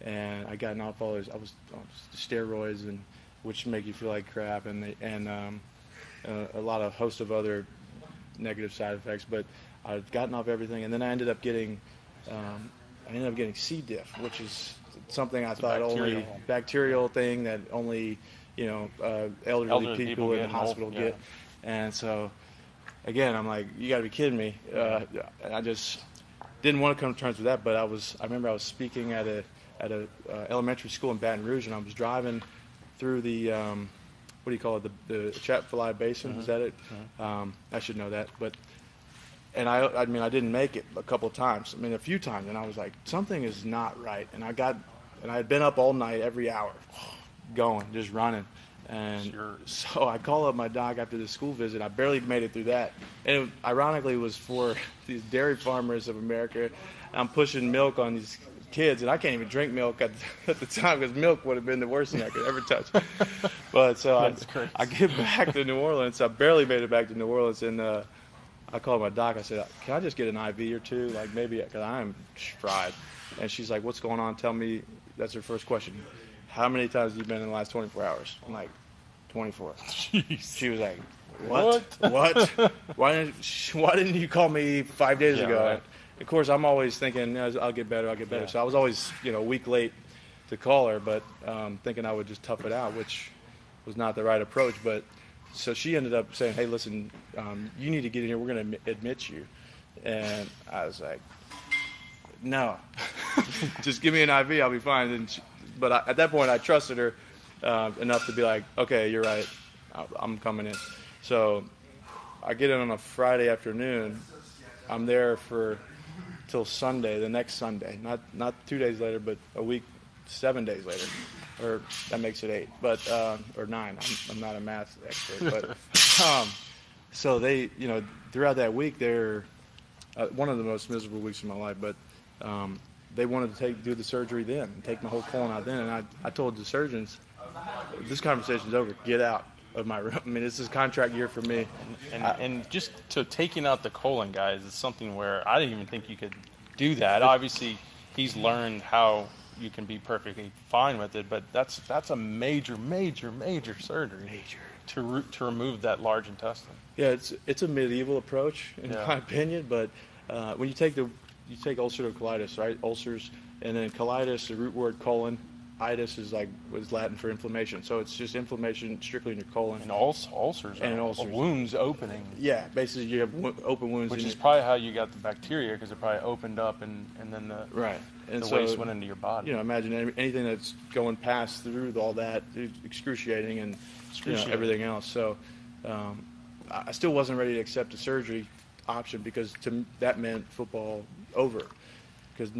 and I got off all those. I was on steroids and. which make you feel like crap, and the, and um, uh, a lot of host of other negative side effects. But I've gotten off everything, and then I ended up getting um, I ended up getting C. diff, which is something I it's thought bacterial. only bacterial thing that only you know uh, elderly, elderly people, people in the hospital wolf, yeah. get, and so. Again, I'm like, you got to be kidding me. Uh, I just didn't want to come to terms with that, but I was. I remember I was speaking at a at a uh, elementary school in Baton Rouge, and I was driving through the um, what do you call it, the, the Chatfilet Basin? Uh-huh. Is that it? Uh-huh. um, I should know that, but and I, I mean, I didn't make it a couple of times. I mean, a few times, and I was like, something is not right. And I got, and I had been up all night, every hour, going, just running. And sure. So I call up my doc after the school visit. I barely made it through that. And it, ironically, was for these dairy farmers of America. I'm pushing milk on these kids, and I can't even drink milk at the, at the time because milk would have been the worst thing I could ever touch. But so I, I get back to New Orleans. I barely made it back to New Orleans, and uh, I called my doc. I said, can I just get an I V or two? Like maybe, because I'm fried. And she's like, what's going on? Tell me. That's her first question. How many times have you been in the last twenty-four hours? I'm like, twenty-four. Jeez. She was like, what? What? what? Why didn't Why didn't you call me five days yeah, ago? Right. Of course, I'm always thinking, I'll get better, I'll get better. Yeah. So I was always, you know, a week late to call her, but um, thinking I would just tough it out, which was not the right approach. But so she ended up saying, hey, listen, um, you need to get in here. We're going to admit you. And I was like, no. Just give me an I V. I'll be fine. And she, But I, at that point, I trusted her uh, enough to be like, okay, you're right. I'm coming in. So I get in on a Friday afternoon. I'm there for till Sunday, the next Sunday. Not not two days later, but a week, seven days later. Or that makes it eight, but uh, or nine. I'm, I'm not a math expert. But um, so they, you know, throughout that week, they're uh, one of the most miserable weeks of my life. But um, they wanted to take do the surgery then, and take my whole colon out then. And I, I told the surgeons, this conversation's over. Get out of my room. I mean, this is contract year for me. And, and, I, and just to taking out the colon, guys, is something where I didn't even think you could do that. Obviously, he's learned how you can be perfectly fine with it, but that's that's a major, major, major surgery. Major. To re- to remove that large intestine. Yeah, it's it's a medieval approach, in yeah. my opinion, but uh, when you take the... You take ulcerative colitis, right? Ulcers, and then colitis, the root word colon, itis is like was Latin for inflammation. So it's just inflammation strictly in your colon. And ulcers, ulcers and ulcers, wounds opening. Yeah, basically you have w- open wounds. Which in is your... probably how you got the bacteria, because it probably opened up and, and then the right and the so, waste went into your body. You know, imagine any, anything that's going past through all that, excruciating and excruciating. You know, everything else. So um, I still wasn't ready to accept the surgery option because to that meant football. Over, because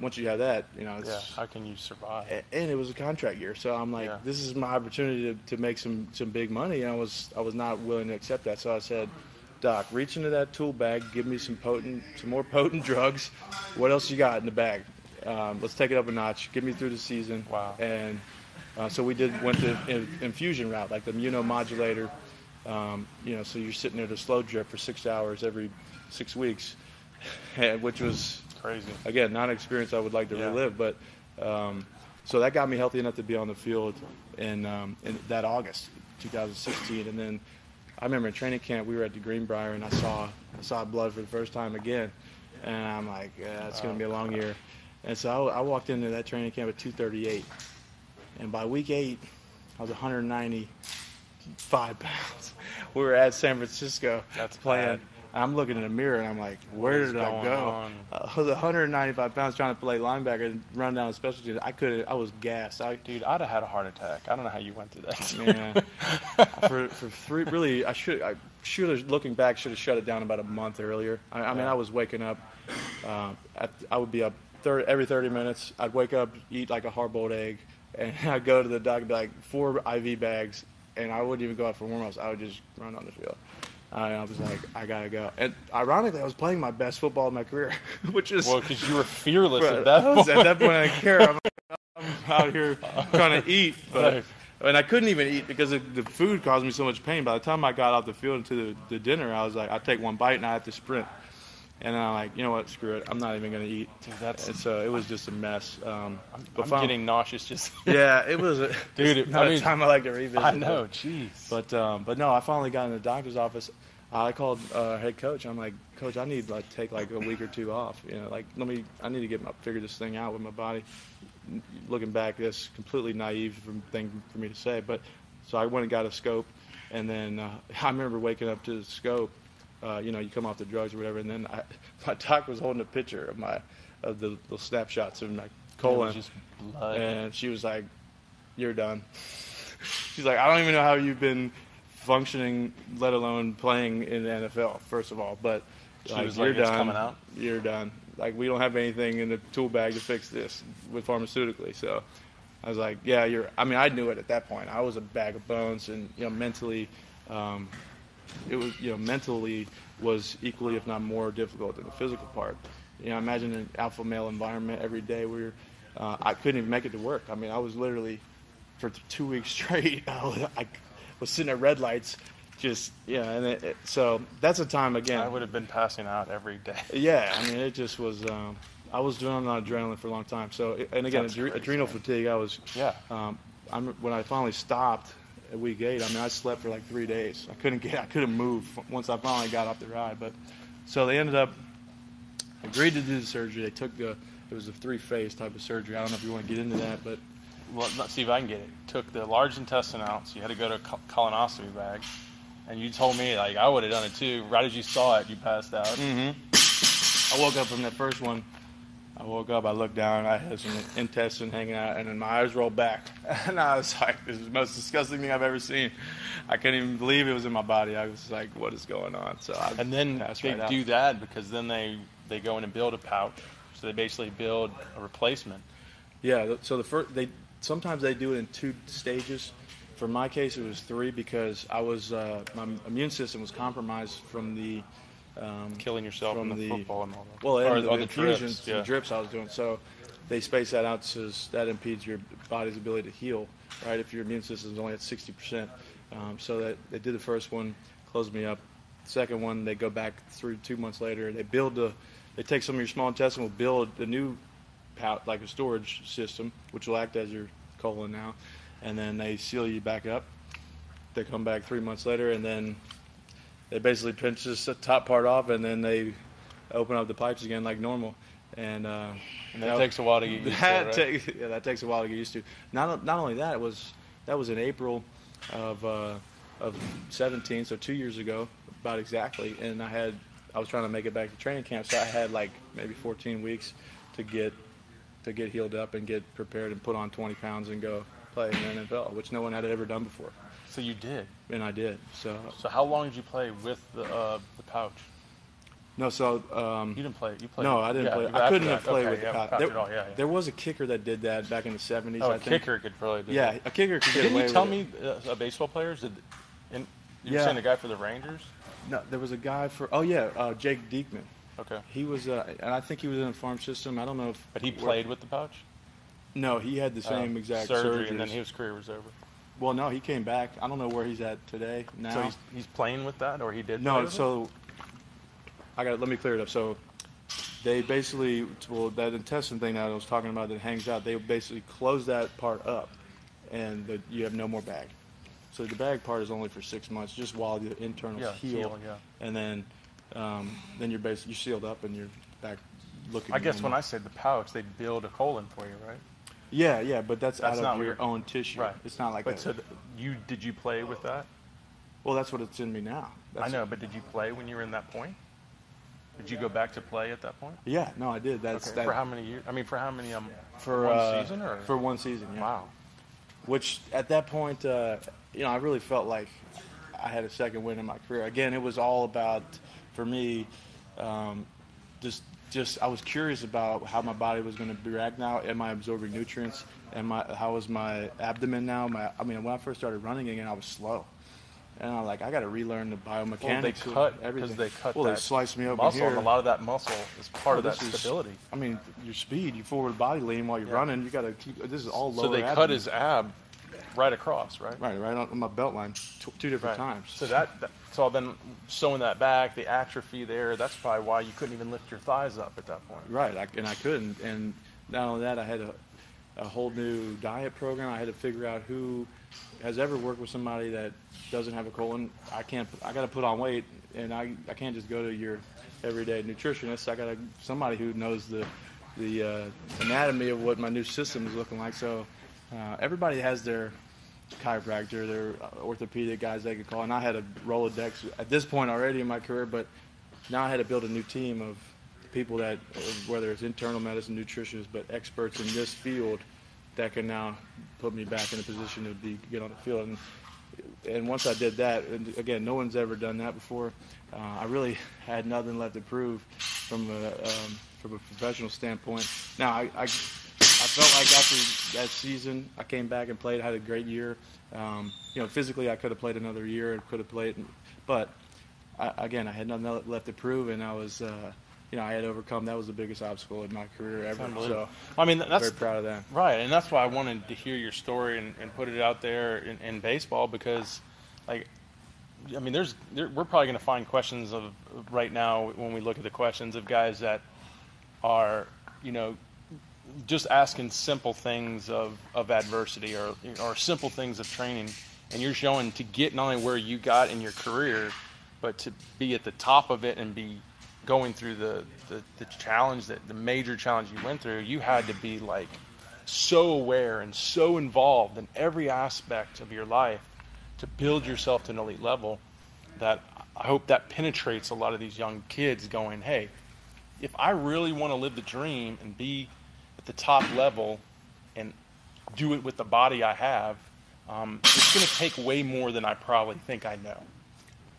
once you have that, you know, it's, yeah, how can you survive? And it was a contract year, so I'm like, yeah. this is my opportunity to, to make some, some big money, and I was I was not willing to accept that. So I said, Doc, reach into that tool bag, give me some potent, some more potent drugs. What else you got in the bag? Um, let's take it up a notch. Get me through the season. Wow. And uh, so we did went the in, infusion route, like the immunomodulator. Um, you know, so you're sitting there to slow drip for six hours every six weeks. And, which was crazy. Again, not an experience I would like to yeah. relive, but um, so that got me healthy enough to be on the field in, um, in that August two thousand sixteen. And then I remember in training camp we were at the Greenbrier, and I saw I saw blood for the first time again, and I'm like, yeah, it's going to be a long year. And so I, I walked into that training camp at two thirty-eight, and by week eight I was one hundred ninety-five pounds. We were at San Francisco. That's playing. Bad. I'm looking in the mirror, and I'm like, where did I go? I was one hundred ninety-five pounds trying to play linebacker and run down the special teams. I couldn't. I was gassed. I, Dude, I'd have had a heart attack. I don't know how you went through that. Yeah. for for three, really, I should I should have, looking back, should have shut it down about a month earlier. I, I yeah. mean, I was waking up. Uh, I, I would be up thirty, every thirty minutes. I'd wake up, eat like a hard-boiled egg, and I'd go to the doctor, be like, four I V bags, and I wouldn't even go out for warm-ups. I would just run on the field. I was like, I gotta go. And ironically, I was playing my best football of my career, which is well, because you were fearless at that point. At that point, I didn't care. I'm, I'm out here trying to eat, but and I couldn't even eat because it, the food caused me so much pain. By the time I got off the field into the, the dinner, I was like, I take one bite and I have to sprint. And I'm like, you know what, screw it. I'm not even going to eat. Dude, that's, and so it was just a mess. Um, I'm, I'm, I'm getting nauseous just Yeah, it was a, Dude, not I mean, a time I like to revisit. I know, jeez. But, um, but, no, I finally got in the doctor's office. I called uh, head coach. I'm like, Coach, I need to like, take like a week or two off. You know, like, let me, I need to get my, figure this thing out with my body. Looking back, that's completely naive from, thing for me to say. But so I went and got a scope. And then uh, I remember waking up to the scope. Uh, you know, you come off the drugs or whatever, and then I, my doc was holding a picture of my, of the little snapshots of my colon, just blood. And she was like, "You're done." She's like, "I don't even know how you've been functioning, let alone playing in the N F L. First of all, but she like, was like, "You're it's done. Coming out. You're done. Like we don't have anything in the tool bag to fix this with pharmaceutically." So I was like, "Yeah, you're." I mean, I knew it at that point. I was a bag of bones, and you know, mentally. Um, It was, you know, mentally was equally, if not more, difficult than the physical part. You know, imagine an alpha male environment every day where uh, I couldn't even make it to work. I mean, I was literally for two weeks straight. I was, I was sitting at red lights, just yeah. You know, and it, it, so that's a time again. I would have been passing out every day. Yeah, I mean, it just was. Um, I was doing on adrenaline for a long time. So, and again, adre- adrenal fatigue. I was. Yeah. Um, I'm when I finally stopped. At week eight, I mean, I slept for like three days. I couldn't get, I couldn't move once I finally got off the ride. But so they ended up agreed to do the surgery. They took the, it was a three-phase type of surgery. I don't know if you want to get into that, but well, let's see if I can get it. Took the large intestine out, so you had to go to a colonoscopy bag. And you told me like I would have done it too. Right as you saw it, you passed out. Mm-hmm. I woke up from that first one. I woke up, I looked down, I had some intestine hanging out, and then my eyes rolled back. And I was like, this is the most disgusting thing I've ever seen. I couldn't even believe it was in my body. I was like, what is going on? So I And then they right do out. that because then they, they go in and build a pouch. So they basically build a replacement. Yeah, so the first, they sometimes they do it in two stages. For my case, it was three because I was uh, my immune system was compromised from the Um, killing yourself from in the, the football and all that. Well, and or, the, or the, the drips, yeah. the drips I was doing. So they space that out so that impedes your body's ability to heal, right? If your immune system's only at sixty percent. Um, so that they did the first one, closed me up. Second one, they go back through two months later. They build the, they take some of your small intestine, will build the new pout, like a storage system, which will act as your colon now. And then they seal you back up. They come back three months later, and then they basically pinch this top part off, and then they open up the pipes again like normal. And, uh, and that, that takes a while to get used that to, right? Take, yeah, that takes a while to get used to. Not not only that, it was that was in April of uh, of seventeen, so two years ago, about exactly. And I had I was trying to make it back to training camp, so I had like maybe fourteen weeks to get to get healed up and get prepared and put on twenty pounds and go play in the N F L, which no one had ever done before. So you did, and I did. So, so how long did you play with the uh, the pouch? No, so um, you didn't play. You played. No, I didn't yeah, play. I couldn't have played okay, with yeah, the pouch. There, at all. Yeah, yeah. There was a kicker that did that back in the seventies. Oh, I a think. kicker could probably do yeah, that. Yeah, a kicker could. Get didn't away you tell with me it. Uh, baseball players did? And you were yeah. saying the guy for the Rangers? No, there was a guy for. Oh yeah, uh, Jake Diekman. Okay. He was, uh, and I think he was in the farm system. I don't know if. But he played with the pouch. No, he had the same um, exact surgery, surgeries. And then his career was over. Well, no, he came back. I don't know where he's at today now. So he's, he's playing with that, or he did? No, so I got. Let me clear it up. So they basically, well, that intestine thing that I was talking about that hangs out, they basically close that part up, and the, you have no more bag. So the bag part is only for six months, just while the internals yeah, heal, heal yeah. and then um, then you're basically you're sealed up and you're back looking. I guess normal. When I said the pouch, they build a colon for you, right? Yeah, yeah, but that's, that's out not of your weird. Own tissue. Right. It's not like but that. So th- you, did you play with that? Well, that's what it's in me now. That's I know, but did you play when you were in that point? Did you go back to play at that point? Yeah, no, I did. That's okay. that, For how many years? I mean, for how many? Um, for one uh, season? Or? For one season, yeah. Wow. Which, at that point, uh, you know, I really felt like I had a second win in my career. Again, it was all about, for me, um, just... Just I was curious about how my body was going to react now. Am I absorbing nutrients? Am I? How is my abdomen now? My I mean, when I first started running again, I was slow, and I'm like, I got to relearn the biomechanics. Well, they cut everything. They cut well, they sliced me open muscle, here. And a lot of that muscle is part well, of that stability. Is, I mean, your speed, your forward body lean while you're yeah. running. You got to keep. This is all lower. So they abdomen. Cut his ab right across, right? Right, right on my belt line two, two different right. times. So that, that so then sewing that back, the atrophy there, that's probably why you couldn't even lift your thighs up at that point. Right, I, and I couldn't. And not only that, I had a, a whole new diet program. I had to figure out who has ever worked with somebody that doesn't have a colon. I can't, I got to put on weight, and I, I can't just go to your everyday nutritionist. I got to somebody who knows the the uh, anatomy of what my new system is looking like. So uh, everybody has their chiropractor, their orthopedic guys they could call, and I had a Rolodex at this point already in my career, but now I had to build a new team of people that, whether it's internal medicine, nutritionists, but experts in this field that can now put me back in a position to be get on the field. And, and once I did that, and again, no one's ever done that before, uh, I really had nothing left to prove from a um, from a professional standpoint. Now, I, I I felt like after that season, I came back and played. I had a great year. Um, you know, physically, I could have played another year and could have played, but I, again, I had nothing left to prove, and I was. Uh, You know, I had overcome. That was the biggest obstacle in my career ever. So I mean, that's I'm very proud of that. Right, and that's why I wanted to hear your story and, and put it out there in, in baseball because, like, I mean, there's there, we're probably going to find questions of right now when we look at the questions of guys that are, you know, just asking simple things of, of adversity or or simple things of training, and you're showing to get not only where you got in your career, but to be at the top of it and be. Going through the, the, the challenge, that the major challenge you went through, you had to be like so aware and so involved in every aspect of your life to build yourself to an elite level that I hope that penetrates a lot of these young kids going, hey, if I really want to live the dream and be at the top level and do it with the body I have, um, it's going to take way more than I probably think I know.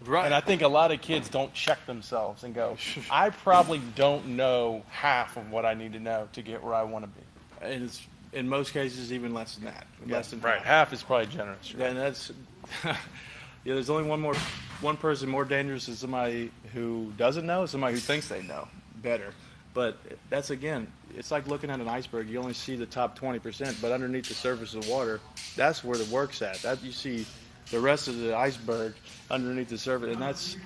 Right. And I think a lot of kids don't check themselves and go, I probably don't know half of what I need to know to get where I want to be. And it's, in most cases, even less than that. Yeah, less than right. Half. half is probably generous. Right? And that's, yeah, there's only one more, one person more dangerous than somebody who doesn't know, somebody who thinks they know better. But that's, again, it's like looking at an iceberg. You only see the top twenty percent, but underneath the surface of the water, that's where the work's at. That you see the rest of the iceberg underneath the surface, and that's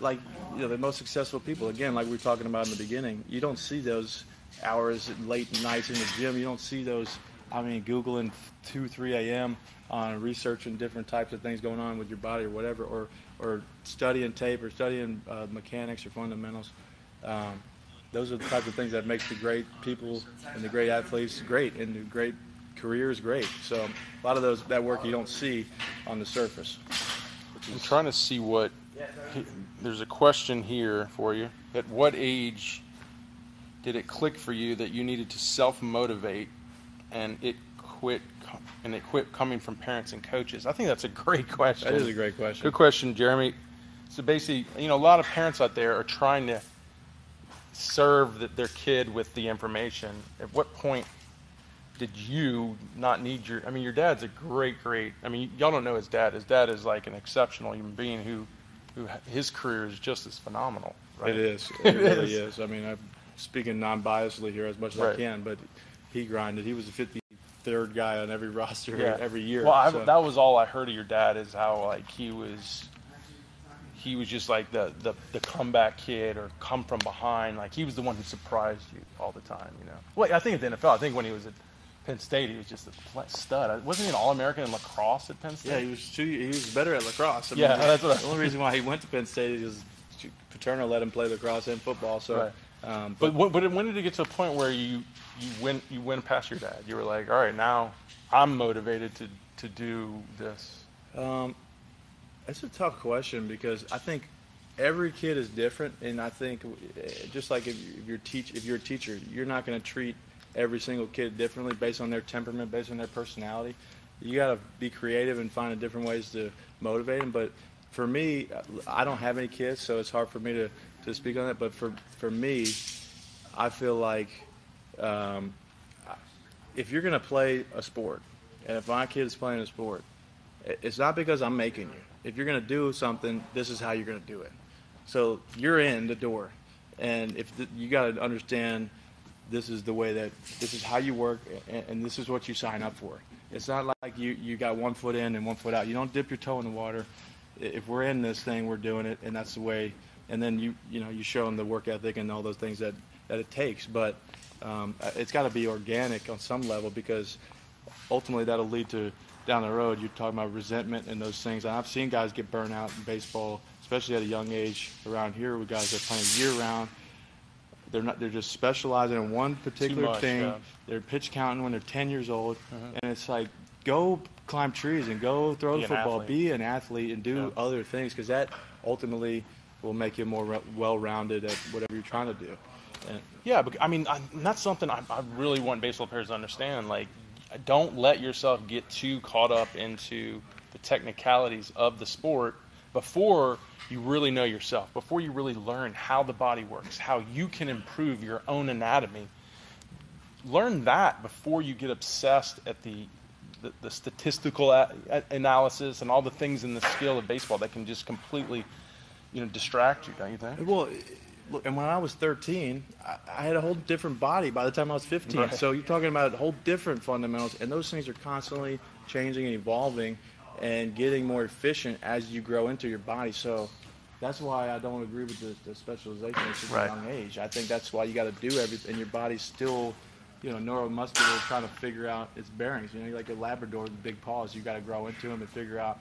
like, you know, the most successful people, again, like we were talking about in the beginning, you don't see those hours and late nights in the gym. You don't see those, I mean, Googling two, three a.m. on researching different types of things going on with your body or whatever, or, or studying tape or studying uh, mechanics or fundamentals. Um, those are the types of things that makes the great people and the great athletes great and the great career is great. So a lot of those that work you don't see on the surface. I'm trying to see what – there's a question here for you. At what age did it click for you that you needed to self-motivate and it quit and it quit coming from parents and coaches? I think that's a great question. That is a great question. Good question, Jeremy. So basically, you know, a lot of parents out there are trying to serve the, their kid with the information. At what point – did you not need your, I mean, your dad's a great, great, I mean, y'all don't know his dad. His dad is like an exceptional human being who, who his career is just as phenomenal. Right? It is. It, it really is. is. I mean, I'm speaking non-biasedly here as much as right. I can, but he grinded. He was the fifty-third guy on every roster yeah. every year. Well, I, so. that was all I heard of your dad is how, like, he was, he was just like the, the, the comeback kid or come from behind. Like, he was the one who surprised you all the time, you know. Well, I think at the N F L, I think when he was at Penn State, he was just a stud. Wasn't he an All-American in lacrosse at Penn State? Yeah, he was too, he was better at lacrosse. I mean, yeah, that's what I, the only reason why he went to Penn State is Paterno let him play lacrosse and football. So, right. um, but, but but when did it get to a point where you you went you went past your dad? You were like, all right, now I'm motivated to to do this. Um, that's a tough question because I think every kid is different, and I think just like if you're teach if you're a teacher, you're not going to treat every single kid differently based on their temperament, based on their personality. You got to be creative and find different ways to motivate them. But for me, I don't have any kids, so it's hard for me to, to speak on that. But for, for me, I feel like um, if you're going to play a sport, and if my kid is playing a sport, it's not because I'm making you. If you're going to do something, this is how you're going to do it. So you're in the door. And if the, you got to understand – this is the way that, this is how you work, and, and this is what you sign up for. It's not like you, you got one foot in and one foot out. You don't dip your toe in the water. If we're in this thing, we're doing it, and that's the way. And then you you know you show them the work ethic and all those things that, that it takes. But um, it's got to be organic on some level, because ultimately that'll lead to down the road. You're talking about resentment and those things. And I've seen guys get burnt out in baseball, especially at a young age around here with guys that are playing year-round. They're not. They're just specializing in one particular much, thing. Yeah. They're pitch counting when they're ten years old, uh-huh. and it's like, go climb trees and go throw be the football. Athlete. Be an athlete and do yeah. other things, because that ultimately will make you more re- well-rounded at whatever you're trying to do. And yeah, but I mean, I, that's something I, I really want baseball players to understand. Like, don't let yourself get too caught up into the technicalities of the sport before you really know yourself, before you really learn how the body works, how you can improve your own anatomy. Learn that before you get obsessed at the the, the statistical a- analysis and all the things in the skill of baseball that can just completely, you know, distract you, don't you think? Well, look, and when I was thirteen, I, I had a whole different body by the time I was fifteen. Right. So you're talking about whole different fundamentals, and those things are constantly changing and evolving and getting more efficient as you grow into your body. So that's why I don't agree with the, the specialization at such right. a young age. I think that's why you got to do everything. And your body's still, you know, neuromuscular, trying to figure out its bearings. You know, you're like a Labrador with big paws. You got to grow into them and figure out,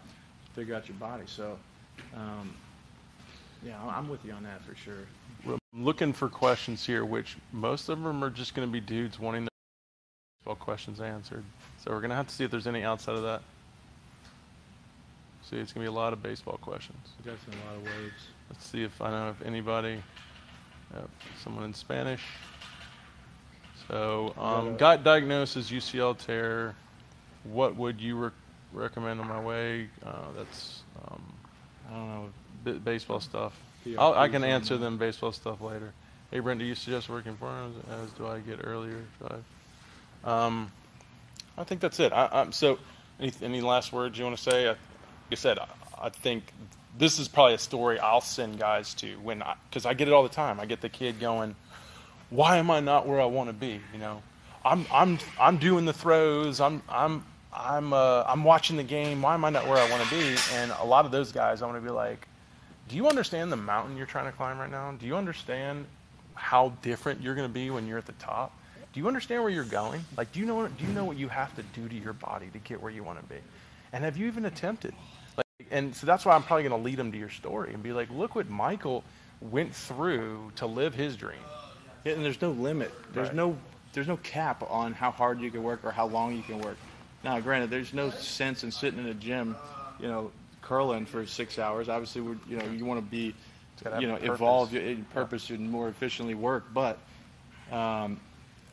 figure out your body. So, um, yeah, I'm with you on that for sure. I'm looking for questions here, which most of them are just going to be dudes wanting their questions answered. So we're going to have to see if there's any outside of that. See, it's going to be a lot of baseball questions. We've got some, a lot of waves. Let's see if I know if anybody, yep, someone in Spanish. So, um, got diagnosed as U C L tear. What would you re- recommend on my way? Uh, that's, um, I don't know, b- baseball stuff. I'll, I can answer them baseball stuff later. Hey, Brent, do you suggest working for him? As do I get earlier? I, um, I think that's it. I, I'm so, any, any last words you want to say? I, Like I said, I think this is probably a story I'll send guys to when I, because I get it all the time. I get the kid going, "Why am I not where I want to be?" You know, I'm I'm I'm doing the throws. I'm I'm I'm uh, I'm watching the game. Why am I not where I want to be? And a lot of those guys, I want to be like, "Do you understand the mountain you're trying to climb right now? Do you understand how different you're going to be when you're at the top? Do you understand where you're going? Like, do you know do you know what you have to do to your body to get where you want to be? And have you even attempted?" And so that's why I'm probably going to lead them to your story and be like, look what Michael went through to live his dream. Yeah, and there's no limit. There's right. no there's no cap on how hard you can work or how long you can work. Now, granted, there's no sense in sitting in a gym, you know, curling for six hours. Obviously, we're, you know, you want to be, you know, evolve your purpose and more efficiently work. But, um,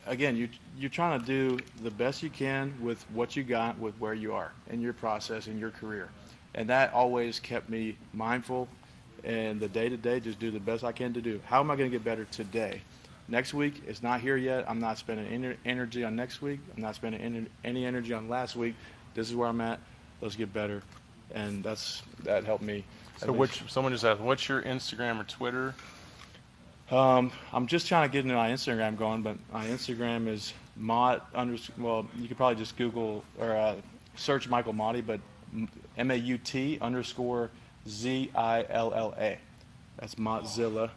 again, you, you're trying to do the best you can with what you got, with where you are in your process, in your career. And that always kept me mindful, and the day-to-day, just do the best I can to do. How am I going to get better today? Next week, it's not here yet. I'm not spending any energy on next week. I'm not spending any energy on last week. This is where I'm at. Let's get better. And that's that helped me. So which, someone just asked, what's your Instagram or Twitter? Um, I'm just trying to get into my Instagram going, but my Instagram is Mott underscore. Well, you could probably just Google or uh, search Michael Mauti, but M A U T underscore Z I L L A. That's Mozilla.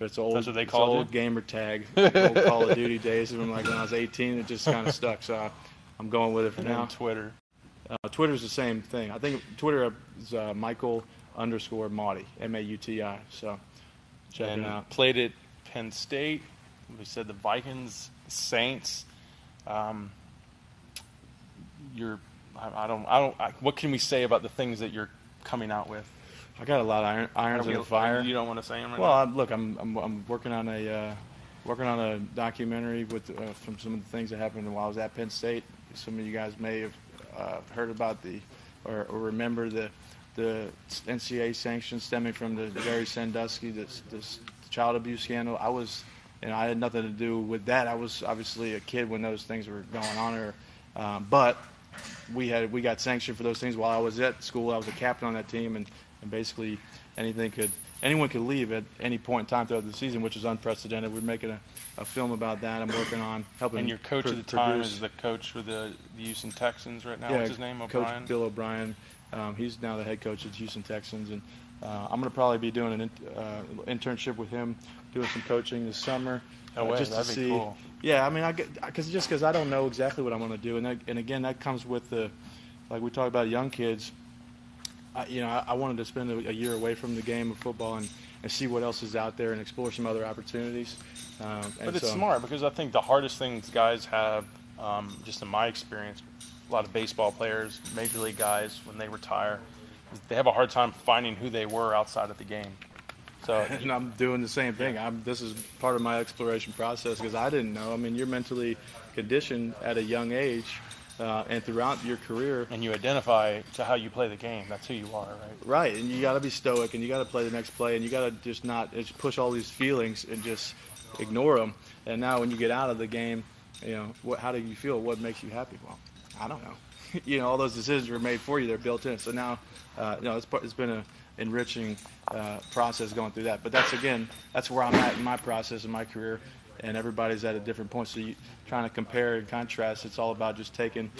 It's old, That's what they call it? Old gamer tag. Old Call of Duty days. When, like, when I was eighteen, it just kind of stuck. So I, I'm going with it for and now. Twitter. Uh, Twitter's the same thing. I think Twitter is uh, Michael underscore Mauti. M A U T I. So check and it out. Played at Penn State. We said the Vikings, Saints. Um, your... I don't. I don't. I, what can we say about the things that you're coming out with? I got a lot of iron, irons in the fire. You don't want to say them right well, now. Well, look, I'm, I'm I'm working on a uh, working on a documentary with uh, from some of the things that happened while I was at Penn State. Some of you guys may have uh, heard about the or, or remember the the N C A A sanctions stemming from the Jerry Sandusky this this child abuse scandal. I was, and I had nothing to do with that. I was obviously a kid when those things were going on, or um, but. We had we got sanctioned for those things while I was at school. I was a captain on that team, and, and basically anything could anyone could leave at any point in time throughout the season, which is unprecedented. We're making a, a film about that. I'm working on helping. And your coach pr- at the time produce. is the coach for the Houston Texans right now. Yeah, what's his name? O'Brien? Coach Bill O'Brien. Um, he's now the head coach of the Houston Texans, and uh, I'm going to probably be doing an in- uh, internship with him, doing some coaching this summer. Oh, uh, just that'd to be see. Cool. Yeah, I mean, I because just because I don't know exactly what I'm going to do, and that, and again, that comes with the, like we talk about young kids. I, you know, I, I wanted to spend a, a year away from the game of football and, and see what else is out there and explore some other opportunities. Um, but and it's so, smart because I think the hardest things guys have, um, just in my experience, a lot of baseball players, major league guys, when they retire, they have a hard time finding who they were outside of the game. So, and I'm doing the same thing. I'm, this is part of my exploration process because I didn't know. I mean, you're mentally conditioned at a young age uh, and throughout your career. And you identify to how you play the game. That's who you are, right? Right, and you got to be stoic, and you got to play the next play, and you got to just not just push all these feelings and just ignore them. And now when you get out of the game, you know, what, how do you feel? What makes you happy? Well, I don't know. You know, all those decisions were made for you. They're built in. So now, uh, you know, it's, it's been a enriching uh, process going through that. But that's, again, that's where I'm at in my process, in my career, and everybody's at a different point. So you trying to compare and contrast, it's all about just taking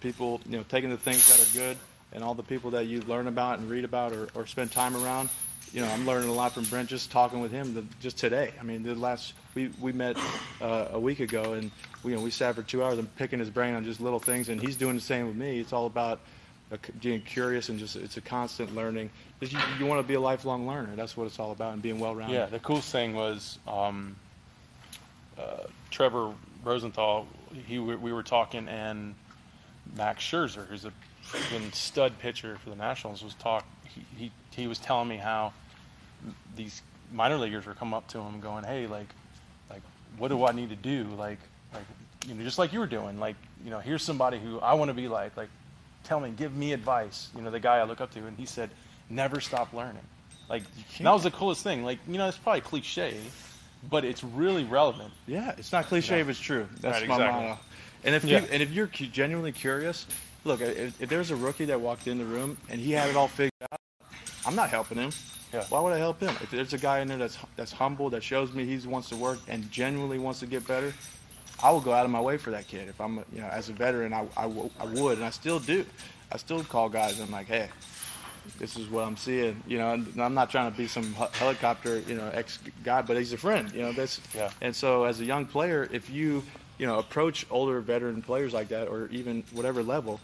people, you know, taking the things that are good and all the people that you learn about and read about or, or spend time around. You know, I'm learning a lot from Brent just talking with him the, just today. I mean, the last we we met uh, a week ago, and we, you know, we sat for two hours and picking his brain on just little things, and he's doing the same with me. It's all about being curious and just it's a constant learning. You, you want to be a lifelong learner. That's what it's all about, and being well-rounded. Yeah, the coolest thing was um, uh, Trevor Rosenthal. He we were talking, and Max Scherzer, who's a freaking stud pitcher for the Nationals, was talk. He, he he was telling me how these minor leaguers were coming up to him, going, "Hey, like, like, what do I need to do? Like, like, you know, just like you were doing. Like, you know, here's somebody who I want to be like, like." Tell me, give me advice. You know, the guy I look up to, and he said, never stop learning. Like, that was the coolest thing. Like, you know, it's probably cliche, but it's really relevant. Yeah, it's not cliche, no. But it's true. That's right, my exactly. motto. And if, yeah. you, and if you're genuinely curious, look, if, if there's a rookie that walked in the room and he had it all figured out, I'm not helping him. Yeah. Why would I help him? If there's a guy in there that's that's humble, that shows me he wants to work and genuinely wants to get better, I will go out of my way for that kid. If I'm, you know, as a veteran, I, I, I would, and I still do. I still call guys, and I'm like, hey, this is what I'm seeing. You know, and I'm not trying to be some helicopter, you know, ex guy, but he's a friend. You know, that's. Yeah. And so, as a young player, if you, you know, approach older veteran players like that, or even whatever level,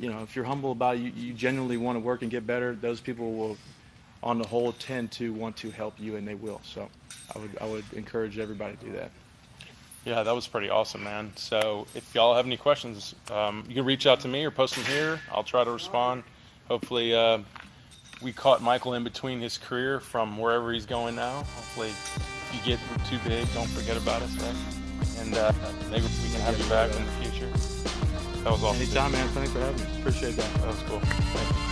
you know, if you're humble about it, you, you genuinely want to work and get better. Those people will, on the whole, tend to want to help you, and they will. So, I would, I would encourage everybody to do that. Yeah, that was pretty awesome, man. So if y'all have any questions, um, you can reach out to me or post them here. I'll try to respond. Hopefully uh, we caught Michael in between his career from wherever he's going now. Hopefully if you get too big, don't forget about us, right? And uh, maybe we can have you back in the future. That was awesome. Anytime, man. Thanks for having me. Appreciate that. That was cool. Thank you.